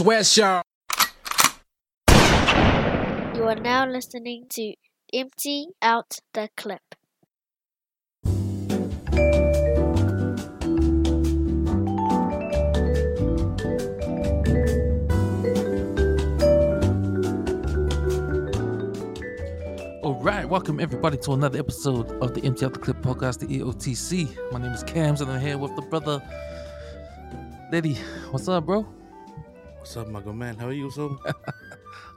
West, y'all. You are now listening to Empty Out the Clip. Alright, welcome everybody to another episode of the Empty Out the Clip podcast, the EOTC. My name is Cams and I'm here with the brother Daddy. What's up, bro? What's up, my good man? How are you, so?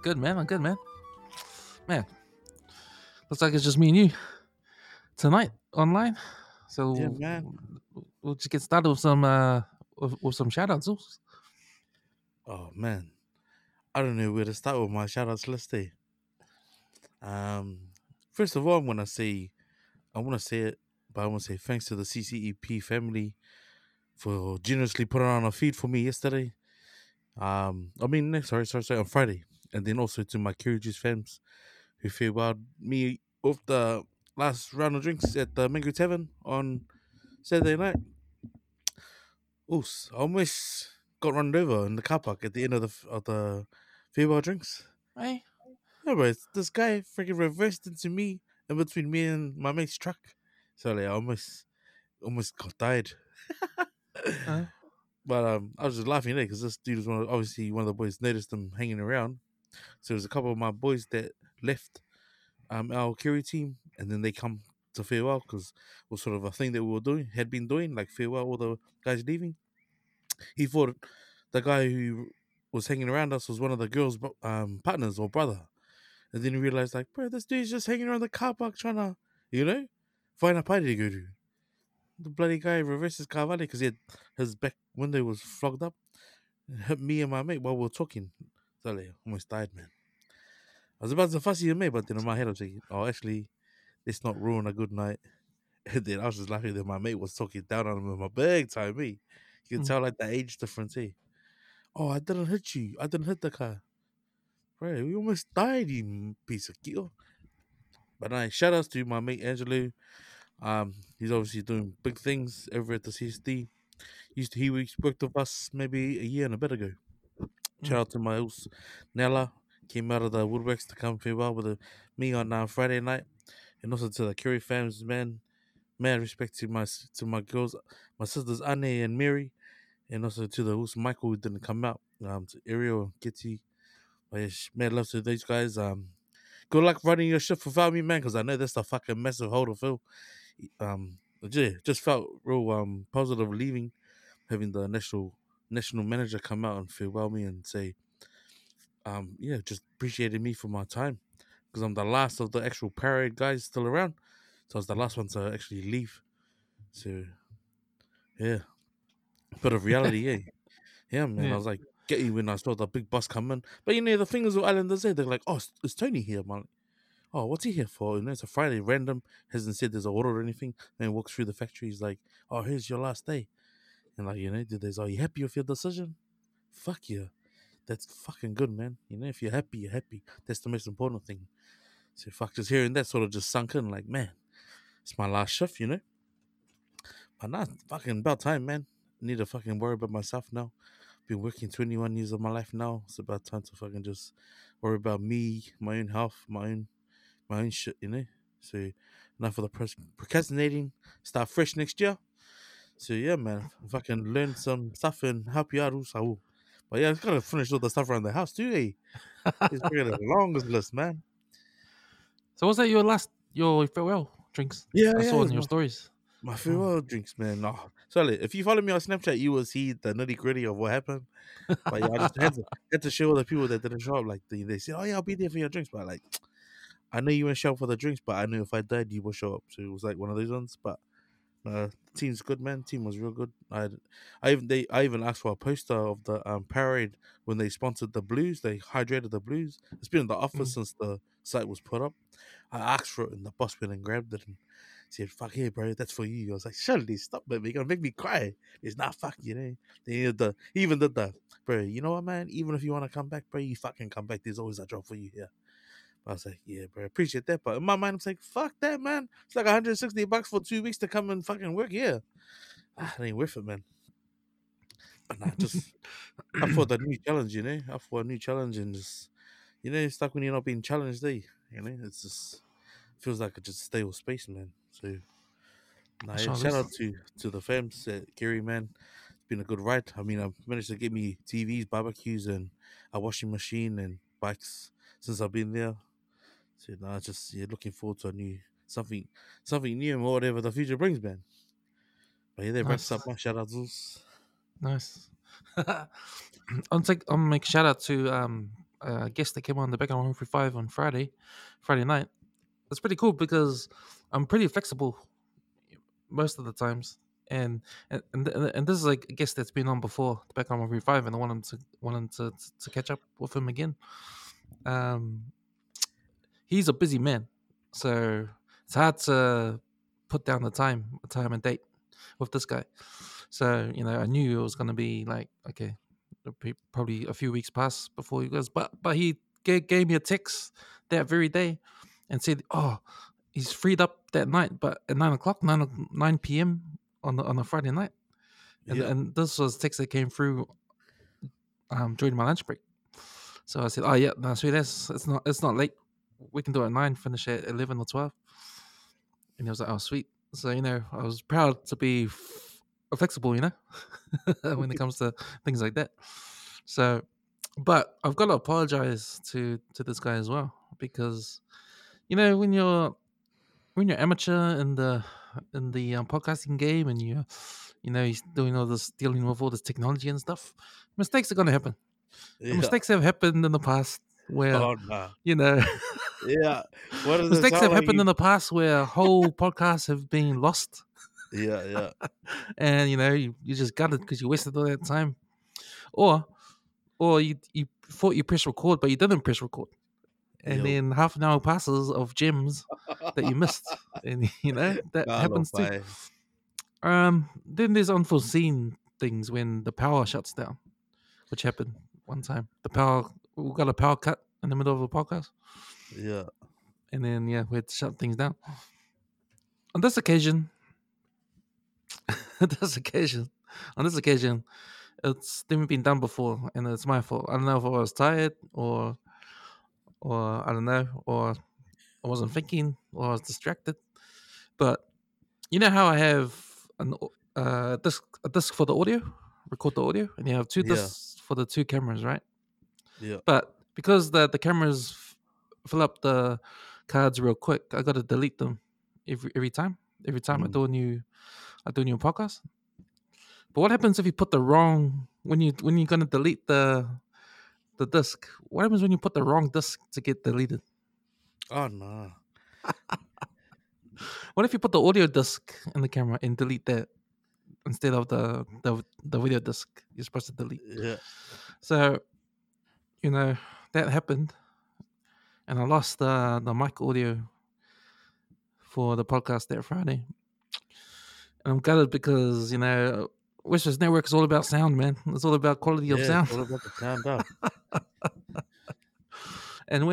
Good, man. Man, looks like it's just me and you tonight online. So yeah, man. We'll just get started with some shout-outs. Oh, man. I don't know where to start with my shout-outs list here. First of all, I want to say thanks to the CCEP family for generously putting on a feed for me yesterday. On Friday. And then also to my Kiri Juice fams who farewelled me off the last round of drinks at the Mango Tavern on Saturday night. Oops, I almost got run over in the car park at the end of the farewell drinks. Hey, anyways, this guy freaking reversed into me in between me and my mate's truck. So like, I almost got died. Huh? But I was just laughing there because this dude was one of the boys noticed him hanging around. So there's a couple of my boys that left our Kiri team, and then they come to farewell because it was sort of a thing that we were doing, had been doing, like farewell all the guys leaving. He thought the guy who was hanging around us was one of the girls' partners or brother, and then he realized, like, bro, this dude's just hanging around the car park trying to, find a party to go to. The bloody guy reversed his car because his back window was fogged up, and hit me and my mate while we were talking. So like, almost died, man. I was about to fussy at me, but then in my head I was thinking, oh, actually, let's not ruin a good night. And then I was just laughing that my mate was talking down on him with my big time, me. You can tell, like, the age difference, eh? Oh, I didn't hit you. I didn't hit the car. Bro, we almost died, you piece of kill. But I shout outs to my mate, Angelo. He's obviously doing big things over at the CSD. He worked with us maybe a year and a bit ago. Shout out to my host, Nella, came out of the woodworks to come farewell with me on Friday night, and also to the Kiri fams, man. Mad respect to my girls, my sisters Anne and Mary, and also to the host Michael who didn't come out. To Ariel and Kitty, but yeah, mad love to those guys. Good luck running your shift without me, man, because I know that's a fucking massive hole to fill. Yeah, just felt real positive leaving, having the national manager come out and farewell me and say, just appreciated me for my time, because I'm the last of the actual parade guys still around, so I was the last one to actually leave. So yeah, a bit of reality, eh? Yeah, man. Yeah. I was like, get you when I saw the big bus come in, but the fingers of Islanders, they're like, oh, is Tony here, man? Oh, what's he here for? It's a Friday, random, hasn't said there's an order or anything. Then walks through the factory, he's like, oh, here's your last day. And dudes, are you happy with your decision? Fuck yeah. That's fucking good, man. If you're happy, you're happy. That's the most important thing. So fuck, just hearing that sort of just sunk in, like, man, it's my last shift, But nah, fucking about time, man. I need to fucking worry about myself now. Been working 21 years of my life now. It's about time to fucking just worry about me, my own health, my own shit, So enough of the procrastinating. Start fresh next year. So yeah, man, if I can learn some stuff and help you out, I will. But yeah, I've got to finish all the stuff around the house too, eh? It's probably the longest list, man. So was that your farewell drinks? Yeah, I saw in your stories. My farewell drinks, man. Oh, sorry, if you follow me on Snapchat, you will see the nitty-gritty of what happened. But yeah, I just had to show all the people that didn't show up. Like, they said, oh yeah, I'll be there for your drinks. But like, I know you won't show up for the drinks, but I knew if I died, you will show up. So it was like one of those ones, but... team's good, man. Team was real good. I even asked for a poster of the parade when they sponsored the Blues. They hydrated the Blues. It's been in the office since the site was put up. I asked for it, and the boss went and grabbed it and said, "Fuck yeah, bro, that's for you." I was like, "Surely stop, man. You're gonna make me cry." It's not fuck, He even did the bro. You know what, man? Even if you want to come back, bro, you fucking come back. There's always a job for you here. I was like, yeah, bro, appreciate that. But in my mind, I'm like, fuck that, man. It's like $160 for 2 weeks to come and fucking work here. It ain't worth it, man. But nah, just I thought that new challenge, you know. I thought a new challenge and just, you know, it's like when you're not being challenged, eh? You know, it's just feels like it's just stale space, man. So, nah, shout out to the fams at Kiri, man. It's been a good ride. I mean, I've managed to get me TVs, barbecues, and a washing machine and bikes since I've been there. So, nah, just looking forward to a new something new and whatever the future brings, man. But yeah, that wraps up my shout outs. Nice. I'll make a shout out to a guest that came on the Background 135 on Friday night. That's pretty cool because I'm pretty flexible most of the times, and this is like a guest that's been on before the Background 135, and I wanted to catch up with him again. He's a busy man, so it's hard to put down the time and date with this guy. So, you know, I knew it was going to be like, okay, probably a few weeks pass before he goes. But he gave me a text that very day and said, oh, he's freed up that night, but at 9 p.m. on a Friday night. And, yeah. And this was a text that came through during my lunch break. So I said, oh, yeah, no, sweet ass, it's not late. We can do it at 9, finish at 11 or 12. And he was like, oh, sweet. So, you know, I was proud to be flexible, you know, when it comes to things like that. So, but I've got to apologize to this guy as well, because, you know, when you're amateur in the podcasting game and you know he's doing all this, dealing with all this technology and stuff, mistakes are going to happen. Yeah. Mistakes have happened in the past where you know, yeah, what is mistakes have like happened in the past where whole podcasts have been lost. Yeah. And you know, you just gutted because you wasted all that time, or you thought you pressed record but you didn't press record, and then half an hour passes of gems that you missed, and you know that happens too. Then there's unforeseen things when the power shuts down, which happened one time. We got a power cut in the middle of a podcast. Yeah, and then we had to shut things down. On this occasion, it's never been done before, and it's my fault. I don't know if I was tired, or I don't know, or I wasn't thinking, or I was distracted. But you know how I have a disc for the audio, record the audio, and you have two discs for the two cameras, right? Yeah. But because the cameras fill up the cards real quick, I got to delete them every time I do a new podcast. But what happens if you put the wrong when you're gonna delete the disc? What happens when you put the wrong disc to get deleted? Oh no! What if you put the audio disc in the camera and delete that instead of the video disc you're supposed to delete? Yeah. So, you know, that happened, and I lost the mic audio for the podcast that Friday. I'm gutted because, you know, Wishers Network is all about sound, man. It's all about quality of sound. It's all about the sound up. And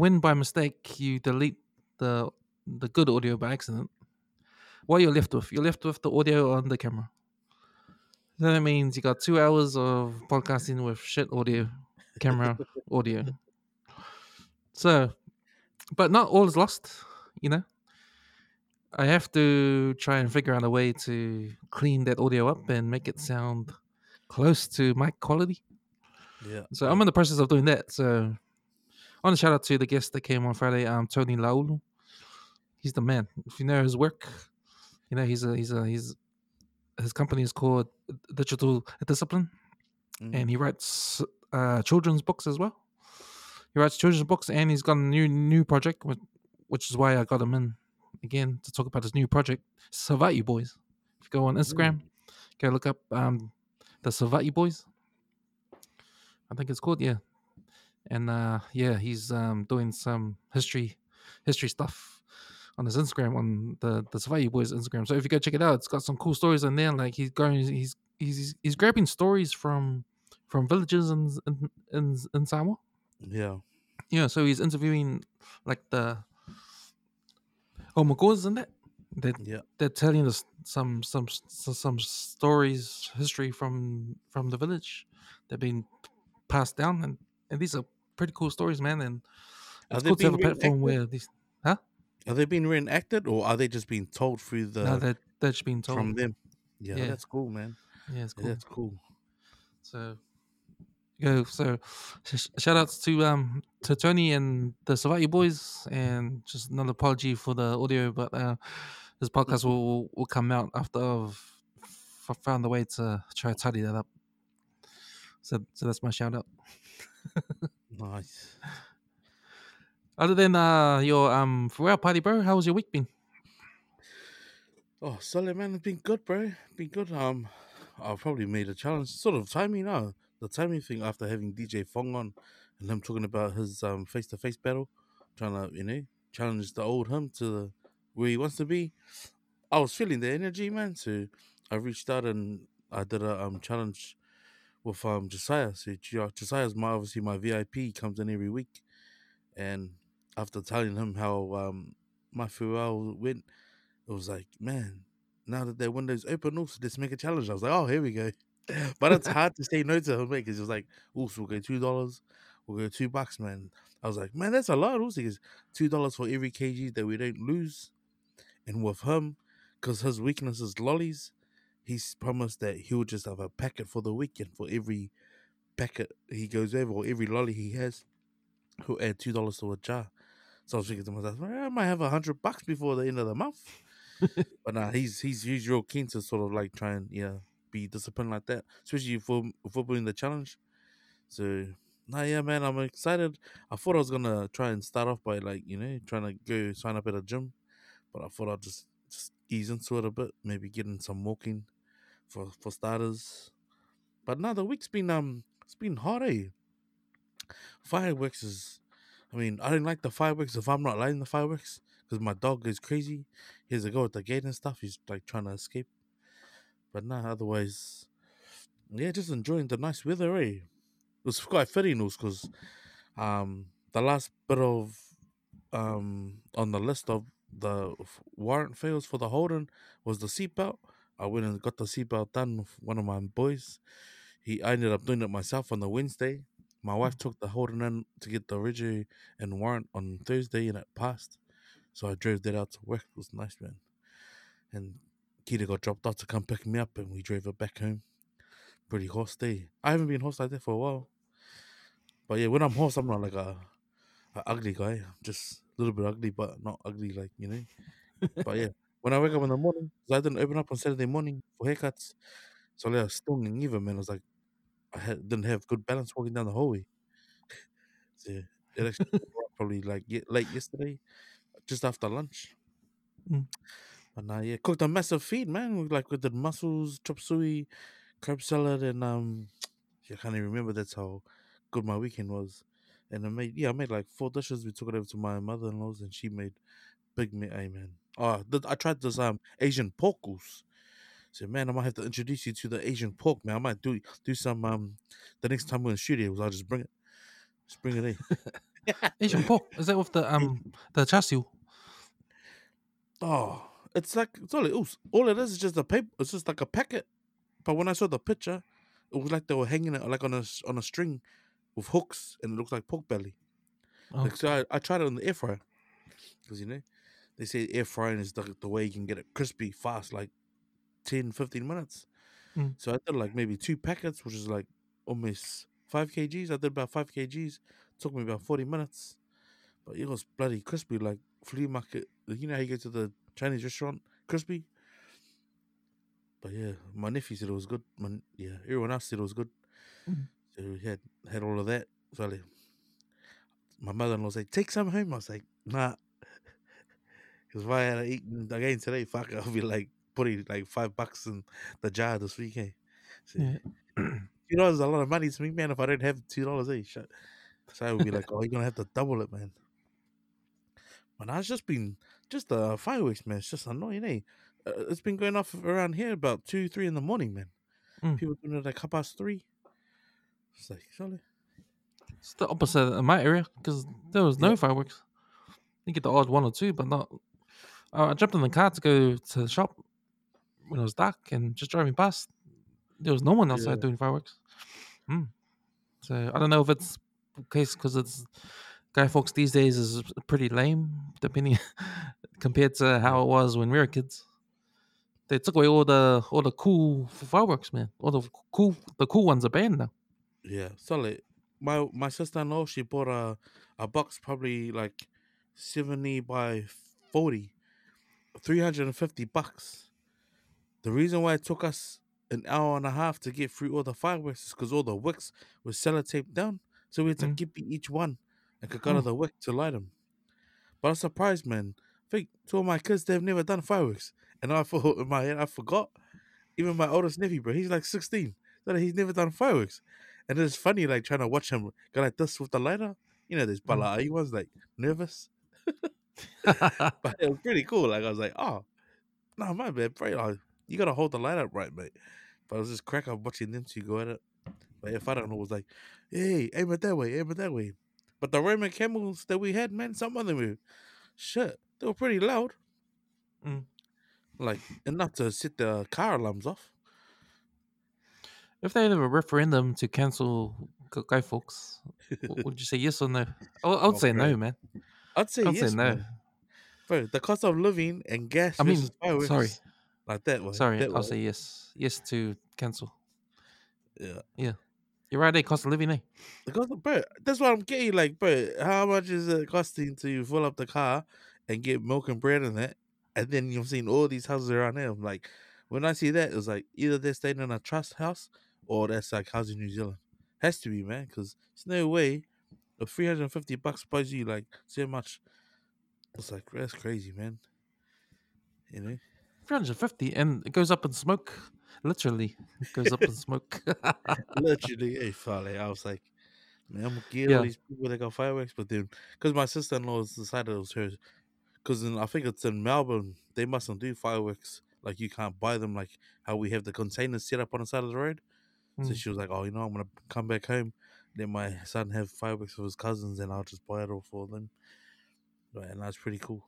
when by mistake you delete the good audio by accident, what are you left with? You're left with the audio on the camera. So that means you got 2 hours of podcasting with shit audio, camera audio. So, but not all is lost, you know. I have to try and figure out a way to clean that audio up and make it sound close to mic quality. Yeah. So I'm in the process of doing that. So I want to shout out to the guest that came on Friday, Tony Laulu. He's the man. If you know his work, you know his company is called Digital Discipline, and he writes children's books as well. He writes children's books, and he's got a new project, which is why I got him in. Again, to talk about this new project, Savai'i Boys. If you go on Instagram, go look up the Savai'i Boys, I think it's called, and he's doing some history stuff on his Instagram, on the Savai'i Boys Instagram. So if you go check it out, it's got some cool stories in there. Like he's grabbing stories from villages in Samoa. So he's interviewing like the Omagors and that, They're telling us some stories, history from the village. They're being passed down, and these are pretty cool stories, man. And it's cool to have a platform where these, huh? Are they being reenacted, or are they just being told through the? No, they're just being told from them. Yeah, that's cool, man. Yeah, it's cool. Yeah, that's cool. So, go. So, shout outs to Tony and the Savai'i Boys, and just another apology for the audio, but this podcast will come out after I've found a way to try to tidy that up. So that's my shout out. Nice. Other than your Ferrell party, bro, how was your week been? Oh, solid, man. It's been good, bro. Been good. I probably made a challenge, sort of timing now. The timing thing after having DJ Fong on and him talking about his face-to-face battle, trying to, challenge the old him to where he wants to be. I was feeling the energy, man, so I reached out and I did a challenge with Josiah. So Josiah's obviously my VIP. He comes in every week. And after telling him how my farewell went, it was like, man, now that their window's open, also let's make a challenge. I was like, oh, here we go. But it's hard to say no to him, mate, because he was like, also, we'll go $2, we'll go $2, man. I was like, man, that's a lot, also, because $2 for every kg that we don't lose. And with him, because his weakness is lollies, he's promised that he'll just have a packet for the weekend. For every packet he goes over, or every lolly he has, he'll add $2 to a jar. So I was thinking to myself, I might have $100 before the end of the month. But nah, he's real keen to sort of like try and be disciplined like that, especially for doing the challenge. So nah, yeah, man, I'm excited. I thought I was gonna try and start off by trying to go sign up at a gym, but I thought I'd just ease into it a bit, maybe get in some walking for starters. But nah, the week's been it's been hot, eh? Fireworks is, I don't like the fireworks if I'm not lighting the fireworks. Because my dog is crazy. He has a go at the gate and stuff. He's like trying to escape. But nah, otherwise, yeah, just enjoying the nice weather, eh? It was quite fitting, also, because the last bit of on the list of the warrant fails for the Holden was the seatbelt. I went and got the seatbelt done with one of my boys. I ended up doing it myself on the Wednesday. My wife took the Holden in to get the rego and warrant on Thursday, and it passed. So I drove that out to work. It was nice, man. And Kira got dropped off to come pick me up, and we drove her back home. Pretty hoarse day. I haven't been hoarse like that for a while. But yeah, when I'm hoarse, I'm not like a ugly guy. I'm just a little bit ugly, but not ugly like, But yeah, when I wake up in the morning, because I didn't open up on Saturday morning for haircuts. So I was stoned either, man. I was like, didn't have good balance walking down the hallway. So it actually probably like late yesterday. Just after lunch. But now, yeah, cooked a massive feed, man. We did mussels, chop suey, crab salad, and I can't even remember. That's how good my weekend was. And I made like 4 dishes. We took it over to my mother-in-law's, and she made big meat, man. Oh, I tried this Asian pork also. So, man, I might have to introduce you to the Asian pork, man. I might do some the next time we're in studios. I'll just bring it. Just bring it in. Asian pork. Is that with the char siu? Oh, all it is just a paper. It's just like a packet. But when I saw the picture, it was like they were hanging it like on a string with hooks, and it looks like pork belly. Oh. Like, so I tried it on the air fryer, because they say air frying is the way you can get it crispy fast, like 10-15 minutes. So I did like maybe 2 packets, which is like almost 5 kgs. I did about 5 kgs. Took me about 40 minutes. But it was bloody crispy, like flea market. You know how you go to the Chinese restaurant, crispy. But yeah, my nephew said it was good. Everyone else said it was good. So we had all of that. So my mother-in-law was like, "Take some home." I was like, "Nah," because if I had eaten again today, fuck, I'll be like putting like $5 in the jar this weekend. So, $2 is a lot of money to me, man. If I don't have $2, shit. So I would be like, "Oh, you're gonna have to double it, man." But I've just been the fireworks, man. It's just annoying, eh? It's been going off around here about 2-3 in the morning, man. People doing it like 3:30. It's like, surely. It's the opposite in my area, because there was no fireworks. You get the odd one or two, but not. I jumped in the car to go to the shop when it was dark, and just driving past, there was no one outside doing fireworks. So I don't know if it's the case because it's Guy Fawkes these days is pretty lame, depending compared to how it was when we were kids. They took away all the cool fireworks, man. All the cool ones are banned now. Yeah, solid. My sister-in-law, she bought a box probably like 70 by 40, $350. The reason why it took us an hour and a half to get through all the fireworks is because all the wicks were sellotaped down. So we had to keep each one and cook out of the wick to light them. But I'm surprised, man. I think two of my kids, they've never done fireworks. And I thought in my head, I forgot. Even my oldest nephew, bro, he's like 16. So he's never done fireworks. And it's funny, like, trying to watch him go like this with the lighter. You know, this balai was like nervous. But it was pretty cool. Like, I was like, oh, no, my bad, bro. Like, you got to hold the light up right, mate. But I was just crack up watching them two go at it. But if I don't know, it was like, hey, aim it that way, aim it that way. But the Roman camels that we had, man, some of them were, shit, they were pretty loud. Like, enough to set the car alarms off. If they had a referendum to cancel Guy Fawkes, would you say yes or no? I'd say no, man. I'd yes, say no. Man. Bro, the cost of living and gas versus fireworks. Sorry. Like that one. Sorry, I'll say yes. Yes to cancel. Yeah. You're right, it costs a living, eh? It costs, bro, that's what I'm getting. Like, bro, how much is it costing to fill up the car and get milk and bread and that? And then you've seen all these houses around there. I'm like, when I see that, it's like either they're staying in a trust house or that's like Housing New Zealand. Has to be, man, because there's no way the $350 buys you like so much. It's like, that's crazy, man. You know? 350, and it goes up in smoke. Literally, it goes up in smoke. Literally, hey, Farley. I was like, man, I'm gonna get all these people that got fireworks, but then because my sister-in-law decided it was hers, because I think it's in Melbourne, they mustn't do fireworks. Like, you can't buy them, like how we have the containers set up on the side of the road. So she was like, oh, you know, I'm gonna come back home, let my son have fireworks for his cousins, and I'll just buy it all for them. And that's pretty cool.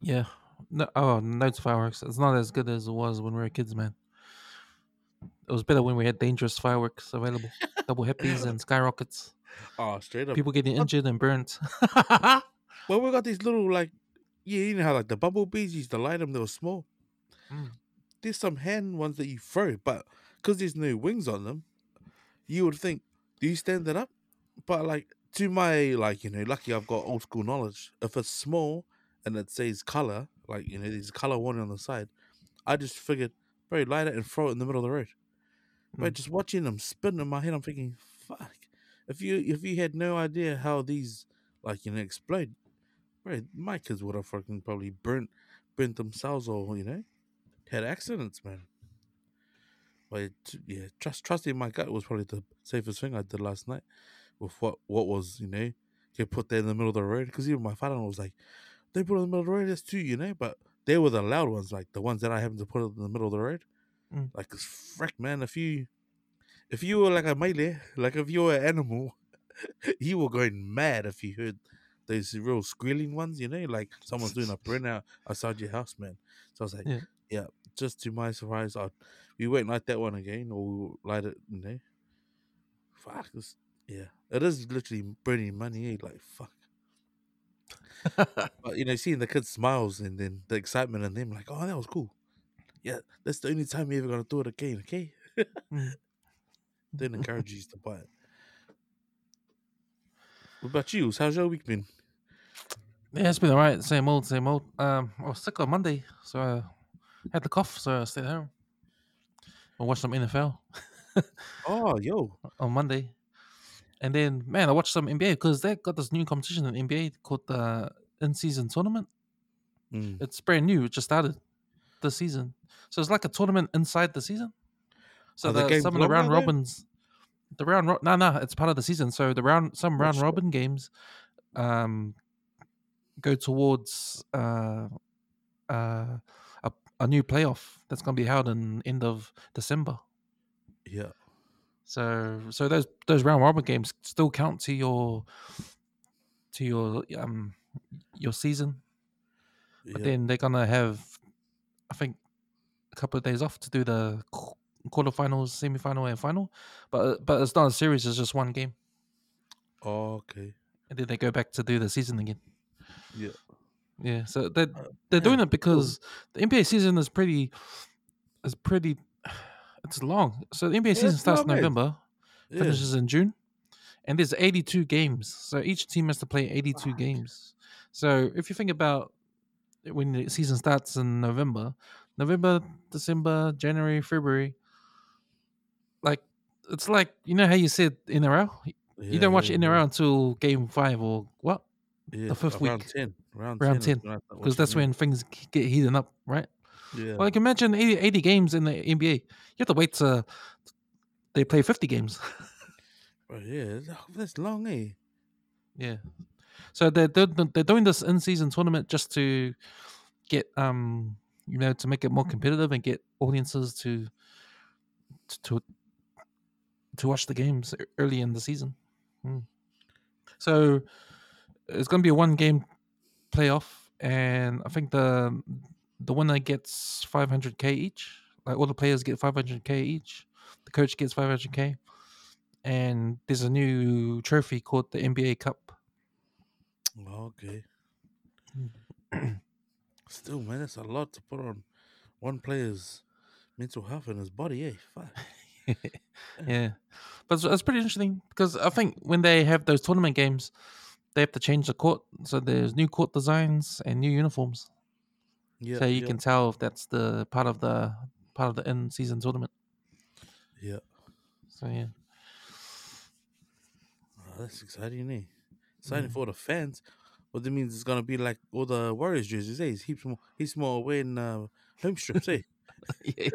Yeah. No, no to fireworks. It's not as good as it was when we were kids, man. It was better when we had dangerous fireworks available. Double hippies and skyrockets. Oh, straight up. People getting injured and burnt. Well, we got these little, like, yeah, you know how, like, the bumblebees used to light them, they were small. There's some hand ones that you throw, but because there's no wings on them, you would think, do you stand it up? But, like, to my, like, you know, lucky I've got old school knowledge. If it's small and it says colour, like, you know, there's a colour warning on the side, I just figured, bro, light it and throw it in the middle of the road. Bro, just watching them spin in my head, I'm thinking, fuck. If you had no idea how these, like, you know, explode, bro, my kids would have fucking probably burnt themselves or, you know, had accidents, man. But, yeah, trusting my gut was probably the safest thing I did last night with what was, you know, get put there in the middle of the road. Because even my father was like, they put it in the middle of the road, that's two, you know, but they were the loud ones, like the ones that I happened to put in the middle of the road. Like, it's frick, man, if you were like a melee, like if you were an animal, you were going mad if you heard those real squealing ones, you know, like someone's doing a burnout outside your house, man. So I was like, yeah, just to my surprise, we won't light that one again, or we'll light it, you know. Fuck, it is literally burning money, eh? Like, fuck. But, you know, seeing the kids' smiles and then the excitement in them, like, oh, that was cool. Yeah, that's the only time you're ever going to do it again, okay? Then encourage you to buy it. What about you? How's your week been? Yeah, it's been all right. Same old. I was sick on Monday, so I had the cough, so I stayed at home. I watched some NFL. Oh, yo. On Monday. And then, man, I watched some NBA because they got this new competition in NBA called the in-season tournament. It's brand new. It just started this season. So it's like a tournament inside the season. So some of the round robins, it's part of the season. So round robin games go towards a new playoff that's going to be held in end of December. Yeah. So those round robin games still count to your season. But then they're going to have, I think, a couple of days off to do the quarterfinals, semi-final and final. But it's not a series, it's just one game. Oh, okay. And then they go back to do the season again. Yeah. Yeah, so they're doing it because the NBA season is pretty it's long. So the NBA season starts in November, finishes in June, and there's 82 games. So each team has to play 82 games. So if you think about when the season starts in November, December, January, February, like it's like, you know how you said NRL? You don't watch NRL until game 5 or what? Yeah, the fifth week. Round 10. Because that's when things get heating up, right? Yeah. Well, like imagine 80 games in the NBA. You have to wait till they play 50 games. Oh, yeah, that's long, eh? Yeah. So they're doing this in-season tournament just to get, you know, to make it more competitive and get audiences to watch the games early in the season. Mm. So it's going to be a one-game playoff, and I think the winner gets $500K each. Like all the players get $500K each. The coach gets $500K, and there's a new trophy called the NBA Cup. Okay. Still, man, it's a lot to put on one player's mental health and his body, eh? Fuck. Yeah. But it's pretty interesting because I think when they have those tournament games, they have to change the court. So there's new court designs and new uniforms. Yeah. So you can tell if that's the part of the in season tournament. Yeah. So yeah. Oh, that's exciting, eh? Exciting for the fans. What that means it's gonna be like all the Warriors jerseys, eh? He's more away in home strips, eh? Yeah.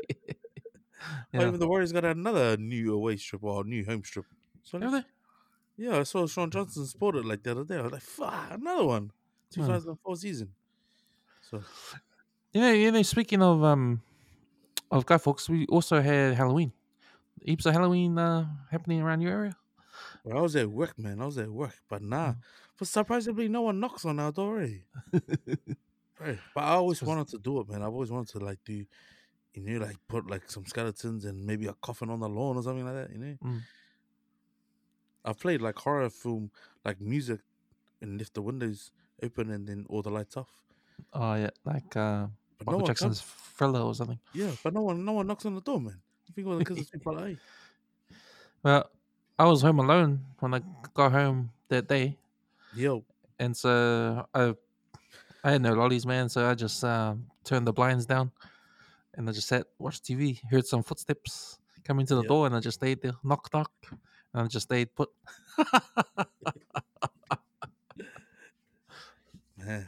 Even the Warriors got another new away strip or new home strip. So have they? Yeah, I saw Sean Johnson sport it like the other day. I was like, fuck, another one. 2004 season. So you know, speaking of Guy Fawkes, we also had Halloween. Heaps of Halloween happening around your area. Well, I was at work, but but surprisingly no one knocks on our door, eh? Right. But I always wanted to do it, man. I've always wanted to like do, you know, like put like some skeletons and maybe a coffin on the lawn or something like that, you know? Mm. I've played like horror film, like music, and left the windows open and then all the lights off. Oh yeah, like Michael Jackson's Thriller or something. Yeah, but no one knocks on the door, man. I think it was because of people like. Well, I was home alone when I got home that day. Yo. And so I had no lollies, man. So I just turned the blinds down, and I just sat, watched TV, heard some footsteps coming to the door, and I just stayed there, knock knock. And I just stayed put. Man.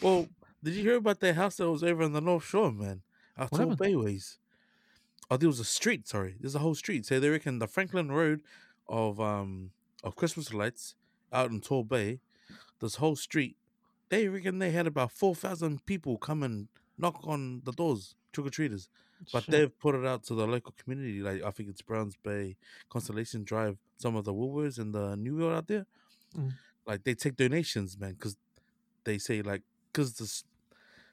Well, did you hear about that house that was over on the North Shore, man? Tall Bay ways. Oh, there was a street, sorry. There's a whole street. So they reckon the Franklin Road of Christmas lights out in Tall Bay, this whole street, they reckon they had about 4,000 people come and knock on the doors, trick-or-treaters. But they've put it out to the local community. Like I think it's Browns Bay, Constellation Drive, some of the Woolworths and the New World out there. Mm. Like they take donations, man, because they say like because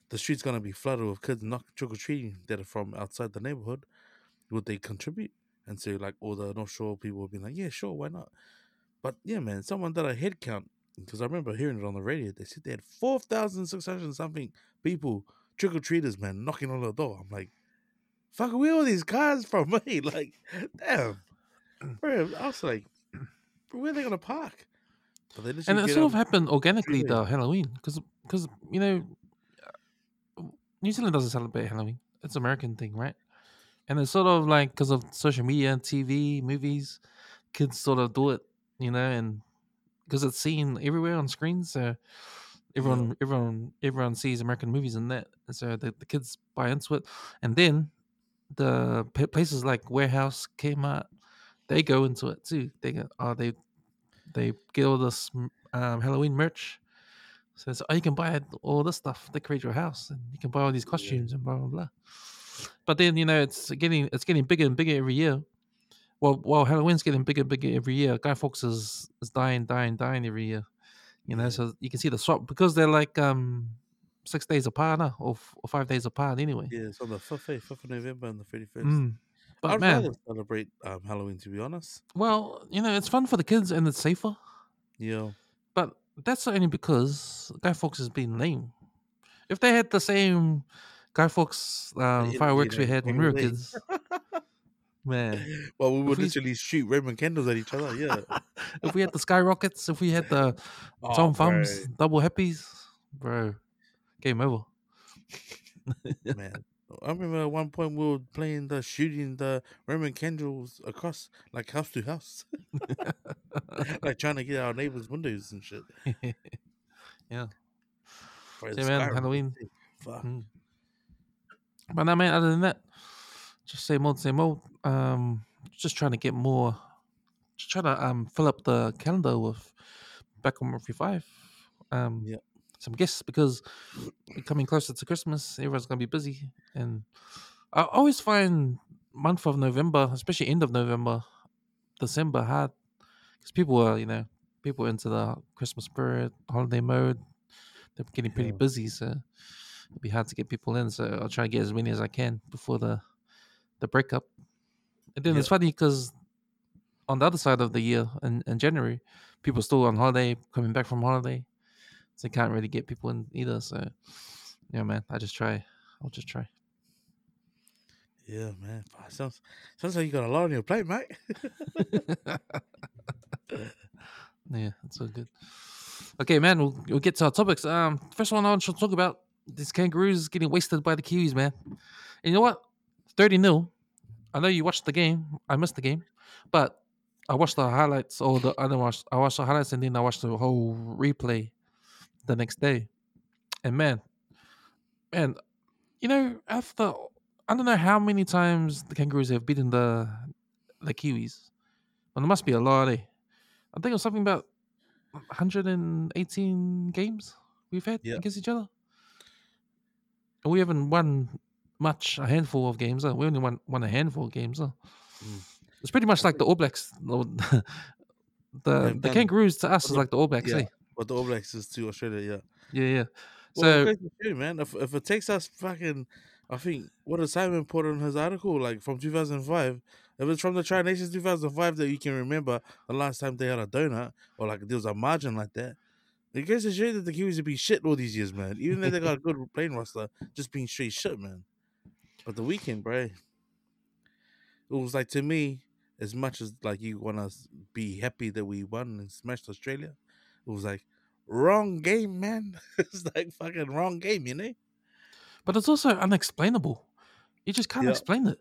the street's gonna be flooded with kids not trick or treating that are from outside the neighborhood. Would they contribute? And so like all the North Shore people would be like, yeah, sure, why not? But yeah, man, someone did a head count because I remember hearing it on the radio. They said they had 4,600 something people trick or treaters, man, knocking on the door. I'm like. Fuck, where are all these cars from, mate? Like, damn. Bro, I was like, where are they going to park? But they and it sort of happened organically, though, Halloween. Because, you know, New Zealand doesn't celebrate Halloween. It's an American thing, right? And it's sort of like, because of social media, and TV, movies, kids sort of do it, you know, and because it's seen everywhere on screens. So everyone sees American movies and that. And so the kids buy into it. And then the places like Warehouse, Kmart, they go into it too. They go, they get all this Halloween merch. So it's, you can buy all this stuff, decorate your house, and you can buy all these costumes and blah blah blah. But then you know it's getting bigger and bigger every year. Well, while Halloween's getting bigger and bigger every year, Guy Fawkes is dying every year. You know, so you can see the swap because they're like 6 days apart now, or 5 days apart anyway. Yeah, it's on the 5th of November and the 31st. But I'd rather celebrate Halloween, to be honest. Well, you know, it's fun for the kids and it's safer. Yeah. But that's only because Guy Fawkes has been lame. If they had the same Guy Fawkes fireworks we had when we were kids, man. Well, we would literally shoot Roman candles at each other, yeah. If we had the skyrockets, if we had the Tom Thumbs, double happies, bro, game over. Man. I remember at one point we were playing the shooting the Roman candles across like house to house, like trying to get our neighbors' windows and shit. Yeah. So man, Halloween. Fuck. But no, man. Other than that, just same old, same old. Just trying to get more. Just trying to fill up the calendar with Back on Murphy 5. Yeah. Some guests, because we're coming closer to Christmas, everyone's going to be busy. And I always find month of November, especially end of November, December, hard. Because people are into the Christmas spirit, holiday mode. They're getting pretty busy, so it'll be hard to get people in. So I'll try to get as many as I can before the breakup. And then it's funny because on the other side of the year, in January, people are still on holiday, coming back from holiday. So I can't really get people in either. So, yeah, man, I'll just try. Yeah, man. Sounds like you got a lot on your plate, mate. Yeah, that's all good. Okay, man, we'll get to our topics. First one I want to talk about these Kangaroos getting wasted by the Kiwis, man. And you know what? 30-0. I know you watched the game. I missed the game. But I watched the highlights. I watched the highlights and then I watched the whole replay the next day, and man, you know, after I don't know how many times the Kangaroos have beaten the Kiwis, but there must be a lot. I think it was something about 118 games we've had against each other, and we haven't won much. A handful of games, we only won a handful of games. It's pretty much like the All Blacks. The Kangaroos to us is like the All Blacks, But the All Blacks is to Australia, yeah. So, well, man, if it takes us fucking, I think what did Simon put in his article, like from 2005, if it's from the Tri Nations 2005 that you can remember the last time they had a donut or like there was a margin like that, it goes to show that the Kiwis have been shit all these years, man. Even though they got a good playing roster, just being straight shit, man. But the weekend, bro, it was like, to me, as much as like you want to be happy that we won and smashed Australia, it was like, wrong game, man. It's like fucking wrong game, you know? But it's also unexplainable. You just can't explain it.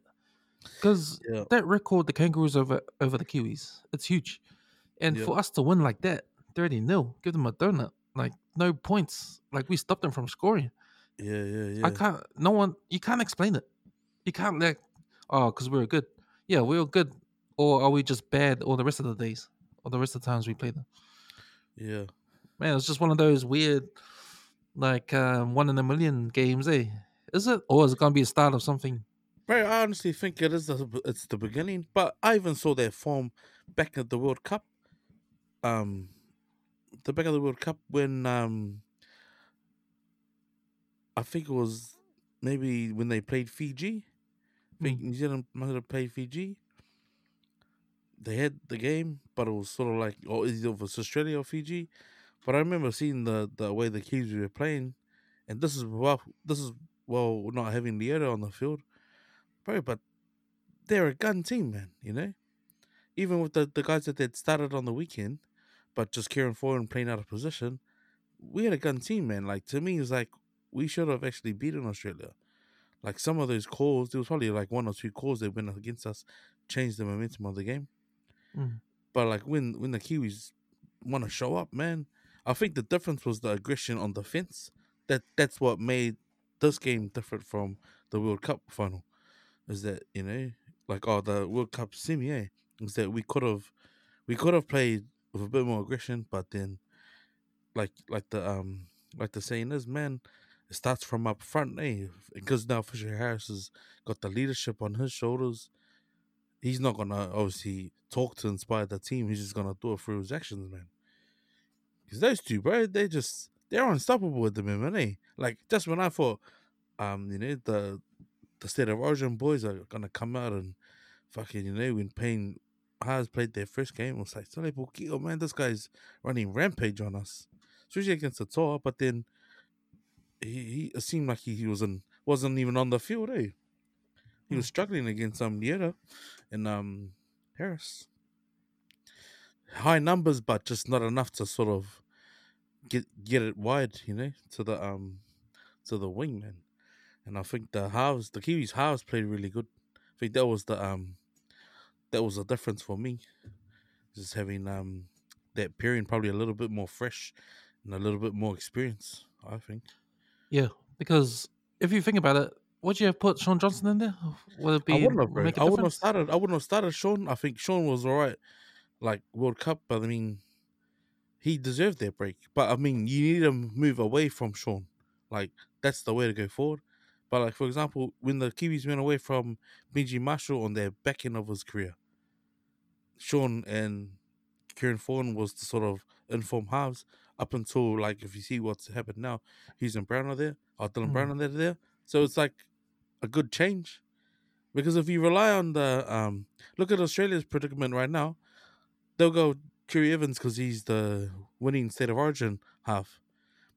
Because that record, the Kangaroos over the Kiwis, it's huge. And for us to win like that, 30-0, give them a donut, like no points. Like we stopped them from scoring. Yeah. You can't explain it. You can't like, because we were good. Yeah, we were good. Or are we just bad all the rest of the days? Or the rest of the times we play them? Yeah, man, it's just one of those weird, like one in a million games, eh? Is it, or is it gonna be a start of something? Bro, I honestly think it is. It's the beginning, but I even saw their form back at the World Cup. The back of the World Cup when I think it was maybe when they played Fiji. I think New Zealand might have played Fiji. They had the game, but it was sort of like, either it was Australia or Fiji. But I remember seeing the way the Kiwis were playing, and this is not having Leota on the field, bro. But they're a gun team, man. You know, even with the guys that they'd started on the weekend, but just Kieran Ford and playing out of position, we had a gun team, man. Like to me, it's like we should have actually beaten Australia. Like some of those calls, there was probably like one or two calls that went against us, changed the momentum of the game. But like when the Kiwis want to show up, man, I think the difference was the aggression on defense. That's what made this game different from the World Cup final. Is that, you know, like the World Cup semi, is that we could have played with a bit more aggression, but then like the saying is, man, it starts from up front, because now Fisher Harris has got the leadership on his shoulders. He's not going to obviously talk to inspire the team. He's just going to do it through his actions, man. Because those two, bro, they just they're unstoppable at the moment, eh? Like, just when I thought, you know, the State of Origin boys are going to come out and fucking, you know, when Payne Haas played their first game, I was like, oh, man, this guy's running rampage on us, especially against the Toa, but then it seemed like he wasn't even on the field, eh? He was struggling against Niera and Harris. High numbers, but just not enough to sort of get it wide, you know, to the wing, man. And I think the Kiwis halves played really good. I think that was the difference for me, just having that pairing probably a little bit more fresh and a little bit more experience, I think. Yeah, because if you think about it, would you have put Sean Johnson in there? Would it be? I wouldn't have started Sean. I think Sean was all right, like World Cup, but I mean, he deserved that break. But I mean, you need to move away from Sean. Like, that's the way to go forward. But like, for example, when the Kiwis went away from Benji Marshall on their back end of his career, Sean and Kieran Ford was the sort of informed halves up until, like, if you see what's happened now, he's in Brown there, or Dylan Brown on there. So it's like a good change, because if you rely on the look at Australia's predicament right now, they'll go Kiri Evans because he's the winning State of Origin half,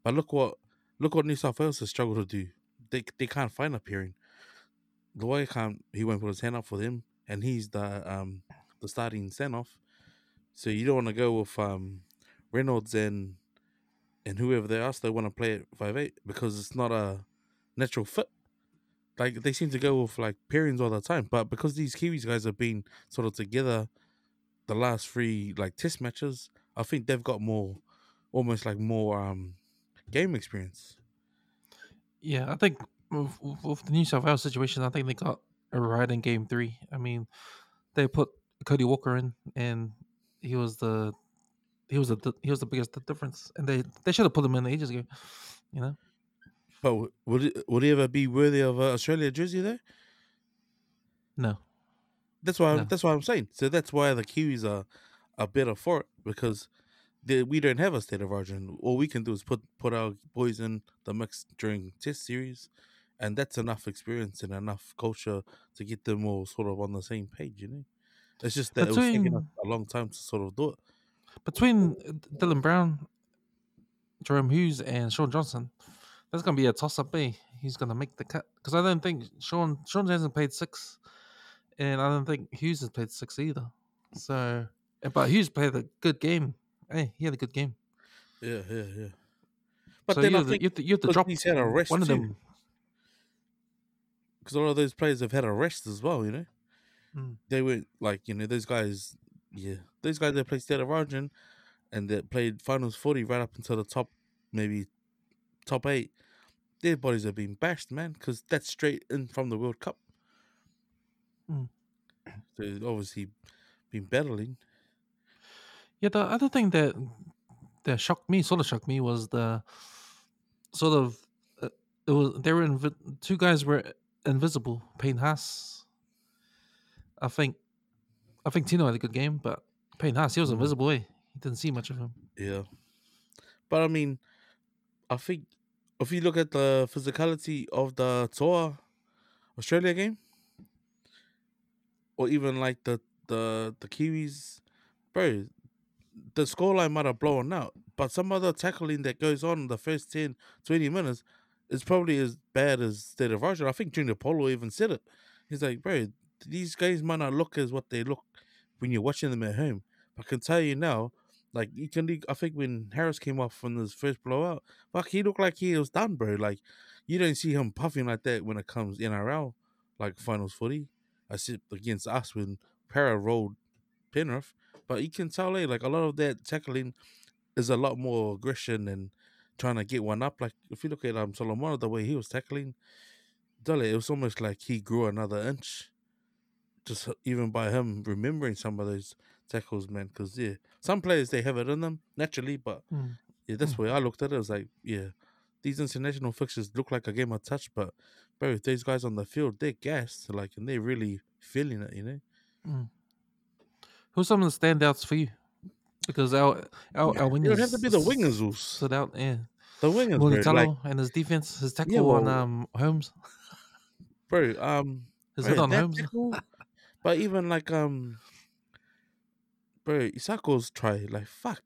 but look what New South Wales has struggled to do. They can't find a pairing. Loai can't. He won't put his hand up for them, and he's the starting send off. So you don't want to go with Reynolds and whoever they ask. They want to play at 5'8" because it's not a natural fit. Like, they seem to go with like pairings all the time, but because these Kiwis guys have been sort of together the last three like test matches, I think they've got more, almost like more game experience. Yeah, I think with the New South Wales situation, I think they got a ride in game 3. I mean, they put Cody Walker in, and he was the biggest difference, and they should have put him in ages ago, you know. But would he ever be worthy of an Australia jersey though? No. That's what I'm saying. So that's why the Kiwis are better for it, because we don't have a State of Origin. All we can do is put our boys in the mix during test series, and that's enough experience and enough culture to get them all sort of on the same page, you know? It's just that it was taking us a long time to sort of do it. Between Dylan Brown, Jerome Hughes, and Sean Johnson, that's going to be a toss-up, eh? He's going to make the cut. Because I don't think Sean hasn't played 6, and I don't think Hughes has played 6 either. So, but Hughes played a good game. Hey, he had a good game. Yeah. But so then I think you have to drop one of them. Because all of those players have had a rest as well, you know? They weren't like, you know, those guys, yeah. Those guys that played State of Origin and that played Finals 40 right up until the top, maybe top 8, their bodies have been bashed, man, because that's straight in from the World Cup. So they've obviously been battling. Yeah, the other thing that sort of shocked me, was the sort of two guys were invisible. Payne Haas, I think Tino had a good game, but Payne Haas, he was invisible. Eh? You didn't see much of him. Yeah, but I mean, I think if you look at the physicality of the Toa Australia game, or even like the Kiwis, bro. The scoreline might have blown out, but some other tackling that goes on in the first 10, 20 minutes is probably as bad as State of Origin. I think Junior Polo even said it. He's like, bro, these guys might not look as what they look when you're watching them at home. I can tell you now, like, I think when Harris came off from his first blowout, fuck, he looked like he was done, bro. Like, you don't see him puffing like that when it comes NRL, like finals footy, except against us when Para rolled Penrith. But you can tell, like, a lot of that tackling is a lot more aggression and trying to get one up. Like, if you look at Solomon, the way he was tackling, it was almost like he grew another inch, just even by him remembering some of those tackles, man. Because, yeah, some players, they have it in them, naturally, but, yeah, that's where I looked at it. I was like, yeah, these international fixtures look like a game of touch, but, bro, these guys on the field, they're gassed, like, and they're really feeling it, you know? Who's some of the standouts for you? Because our winners, it would have to be the wingers who stood out. Yeah, The wing is weird, and his defense, his tackle on Holmes. Bro, his hit on Holmes. Tackle, but even like bro, Isako's try, like fuck.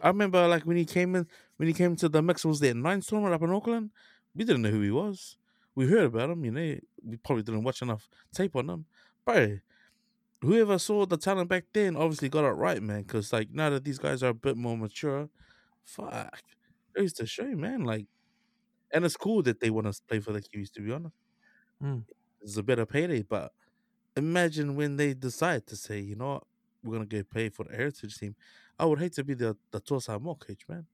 I remember like when he came to the mix, was there 9th tournament up in Auckland? We didn't know who he was. We heard about him, you know. We probably didn't watch enough tape on him. Bro, whoever saw the talent back then obviously got it right, man. Because like now that these guys are a bit more mature, fuck, it's a shame, man. Like, and it's cool that they want to play for the Kiwis. To be honest, it's a better payday. But imagine when they decide to say, you know what, we're gonna go play for the heritage team. I would hate to be the Tosa Mockage, man.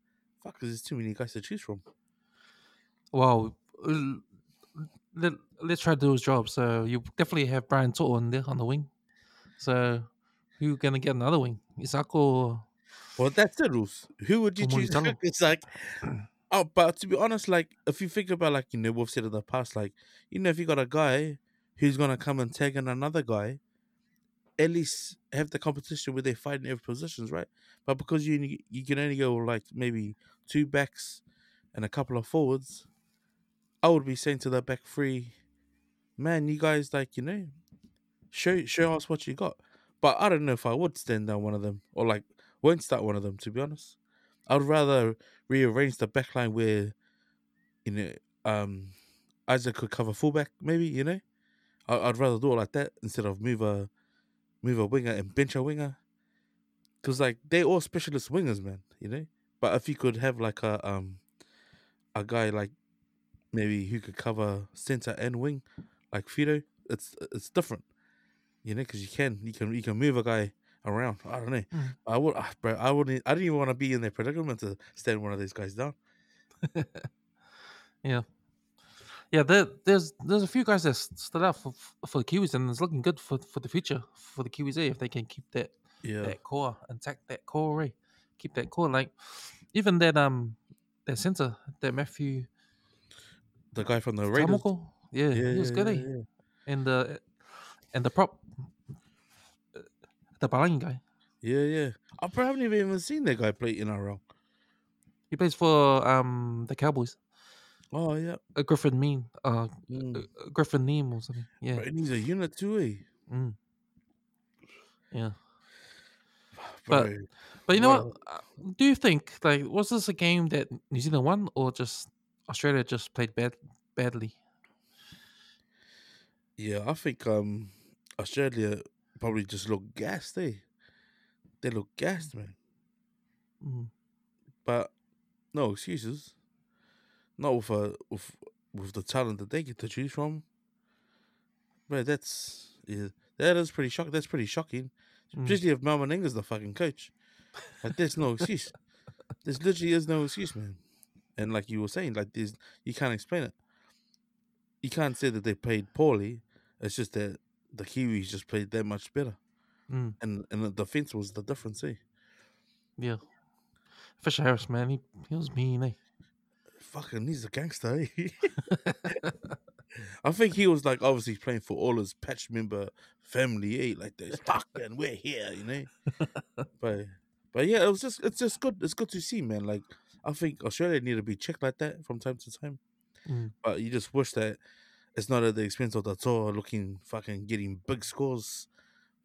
Fuck, because there's too many guys to choose from. Well, let's try to do his job. So you definitely have Brian Toto on there on the wing. So, who gonna get another wing? Isako or... Well, that's the rules. Who would you choose? It's like, oh, but to be honest, like if you think about, like, you know, we've said in the past, like, you know, if you got a guy who's gonna come and tag in another guy, at least have the competition where they fight in every positions, right? But because you can only go like maybe two backs and a couple of forwards, I would be saying to the back three, man, you guys, like, you know, show us what you got. But I don't know if I would stand down one of them or like won't start one of them, to be honest. I'd rather rearrange the back line where, you know, Isaac could cover fullback, maybe, you know. I'd rather do it like that instead of move a winger and bench a winger. Because, like, they're all specialist wingers, man, you know. But if you could have, like, a guy, like, maybe who could cover centre and wing, like Fido, it's different. You know, because you can move a guy around. I don't know. I didn't even want to be in their predicament to stand one of these guys down. Yeah. There's a few guys that stood out for the Kiwis, and it's looking good for the future for the Kiwis if they can keep that core intact, that core, eh? Keep that core. Like even that centre, that Matthew, the guy from the Raiders. He was good, eh? Yeah. And the prop, the Balangi guy. Yeah. I probably haven't even seen that guy play NRL. He plays for the Cowboys. Oh, yeah. Griffin Neem or something. Yeah. But he's a unit too, eh? Yeah. But you know what? Do you think, like, was this a game that New Zealand won or just Australia just played badly? Yeah, I think Australia probably just look gassed, eh? They look gassed, man. But no excuses. Not with the talent that they get to choose from. But that is pretty shocking. That's pretty shocking. Especially if Mal Meninga's the fucking coach. Like, there's no excuse. There's literally is no excuse, man. And like you were saying, like, you can't explain it. You can't say that they played poorly. It's just that the Kiwis just played that much better. And the defense was the difference, eh? Yeah. Fisher Harris, man, he was mean, eh? Fucking, he's a gangster, eh? I think he was, like, obviously playing for all his patch member family, eh? Like, they're stuck and we're here, you know? But yeah, it's just good. It's good to see, man. Like, I think Australia need to be checked like that from time to time. But you just wish that it's not at the expense of the tour looking fucking getting big scores,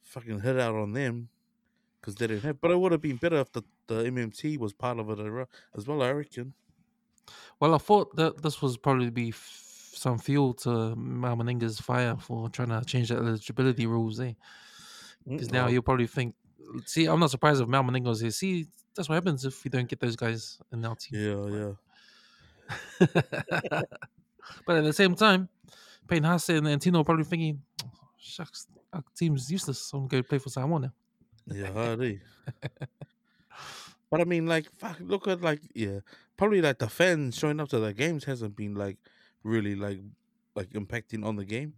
fucking hit out on them because they didn't have. But it would have been better if the MMT was part of it as well, I reckon. Well, I thought that this was probably be some fuel to Mal Meninga's fire for trying to change the eligibility rules, eh? Because now he'll probably think, see, I'm not surprised if Mal Meninga's here. See, that's what happens if we don't get those guys in our team. Yeah. But at the same time, Payne Haas and Antino are probably thinking, shucks, our team's useless, so I'm going to play for Samoa now. Yeah, hurry. But I mean, like, fuck, look at, like, yeah, probably like the fans showing up to the games hasn't been like really like impacting on the game.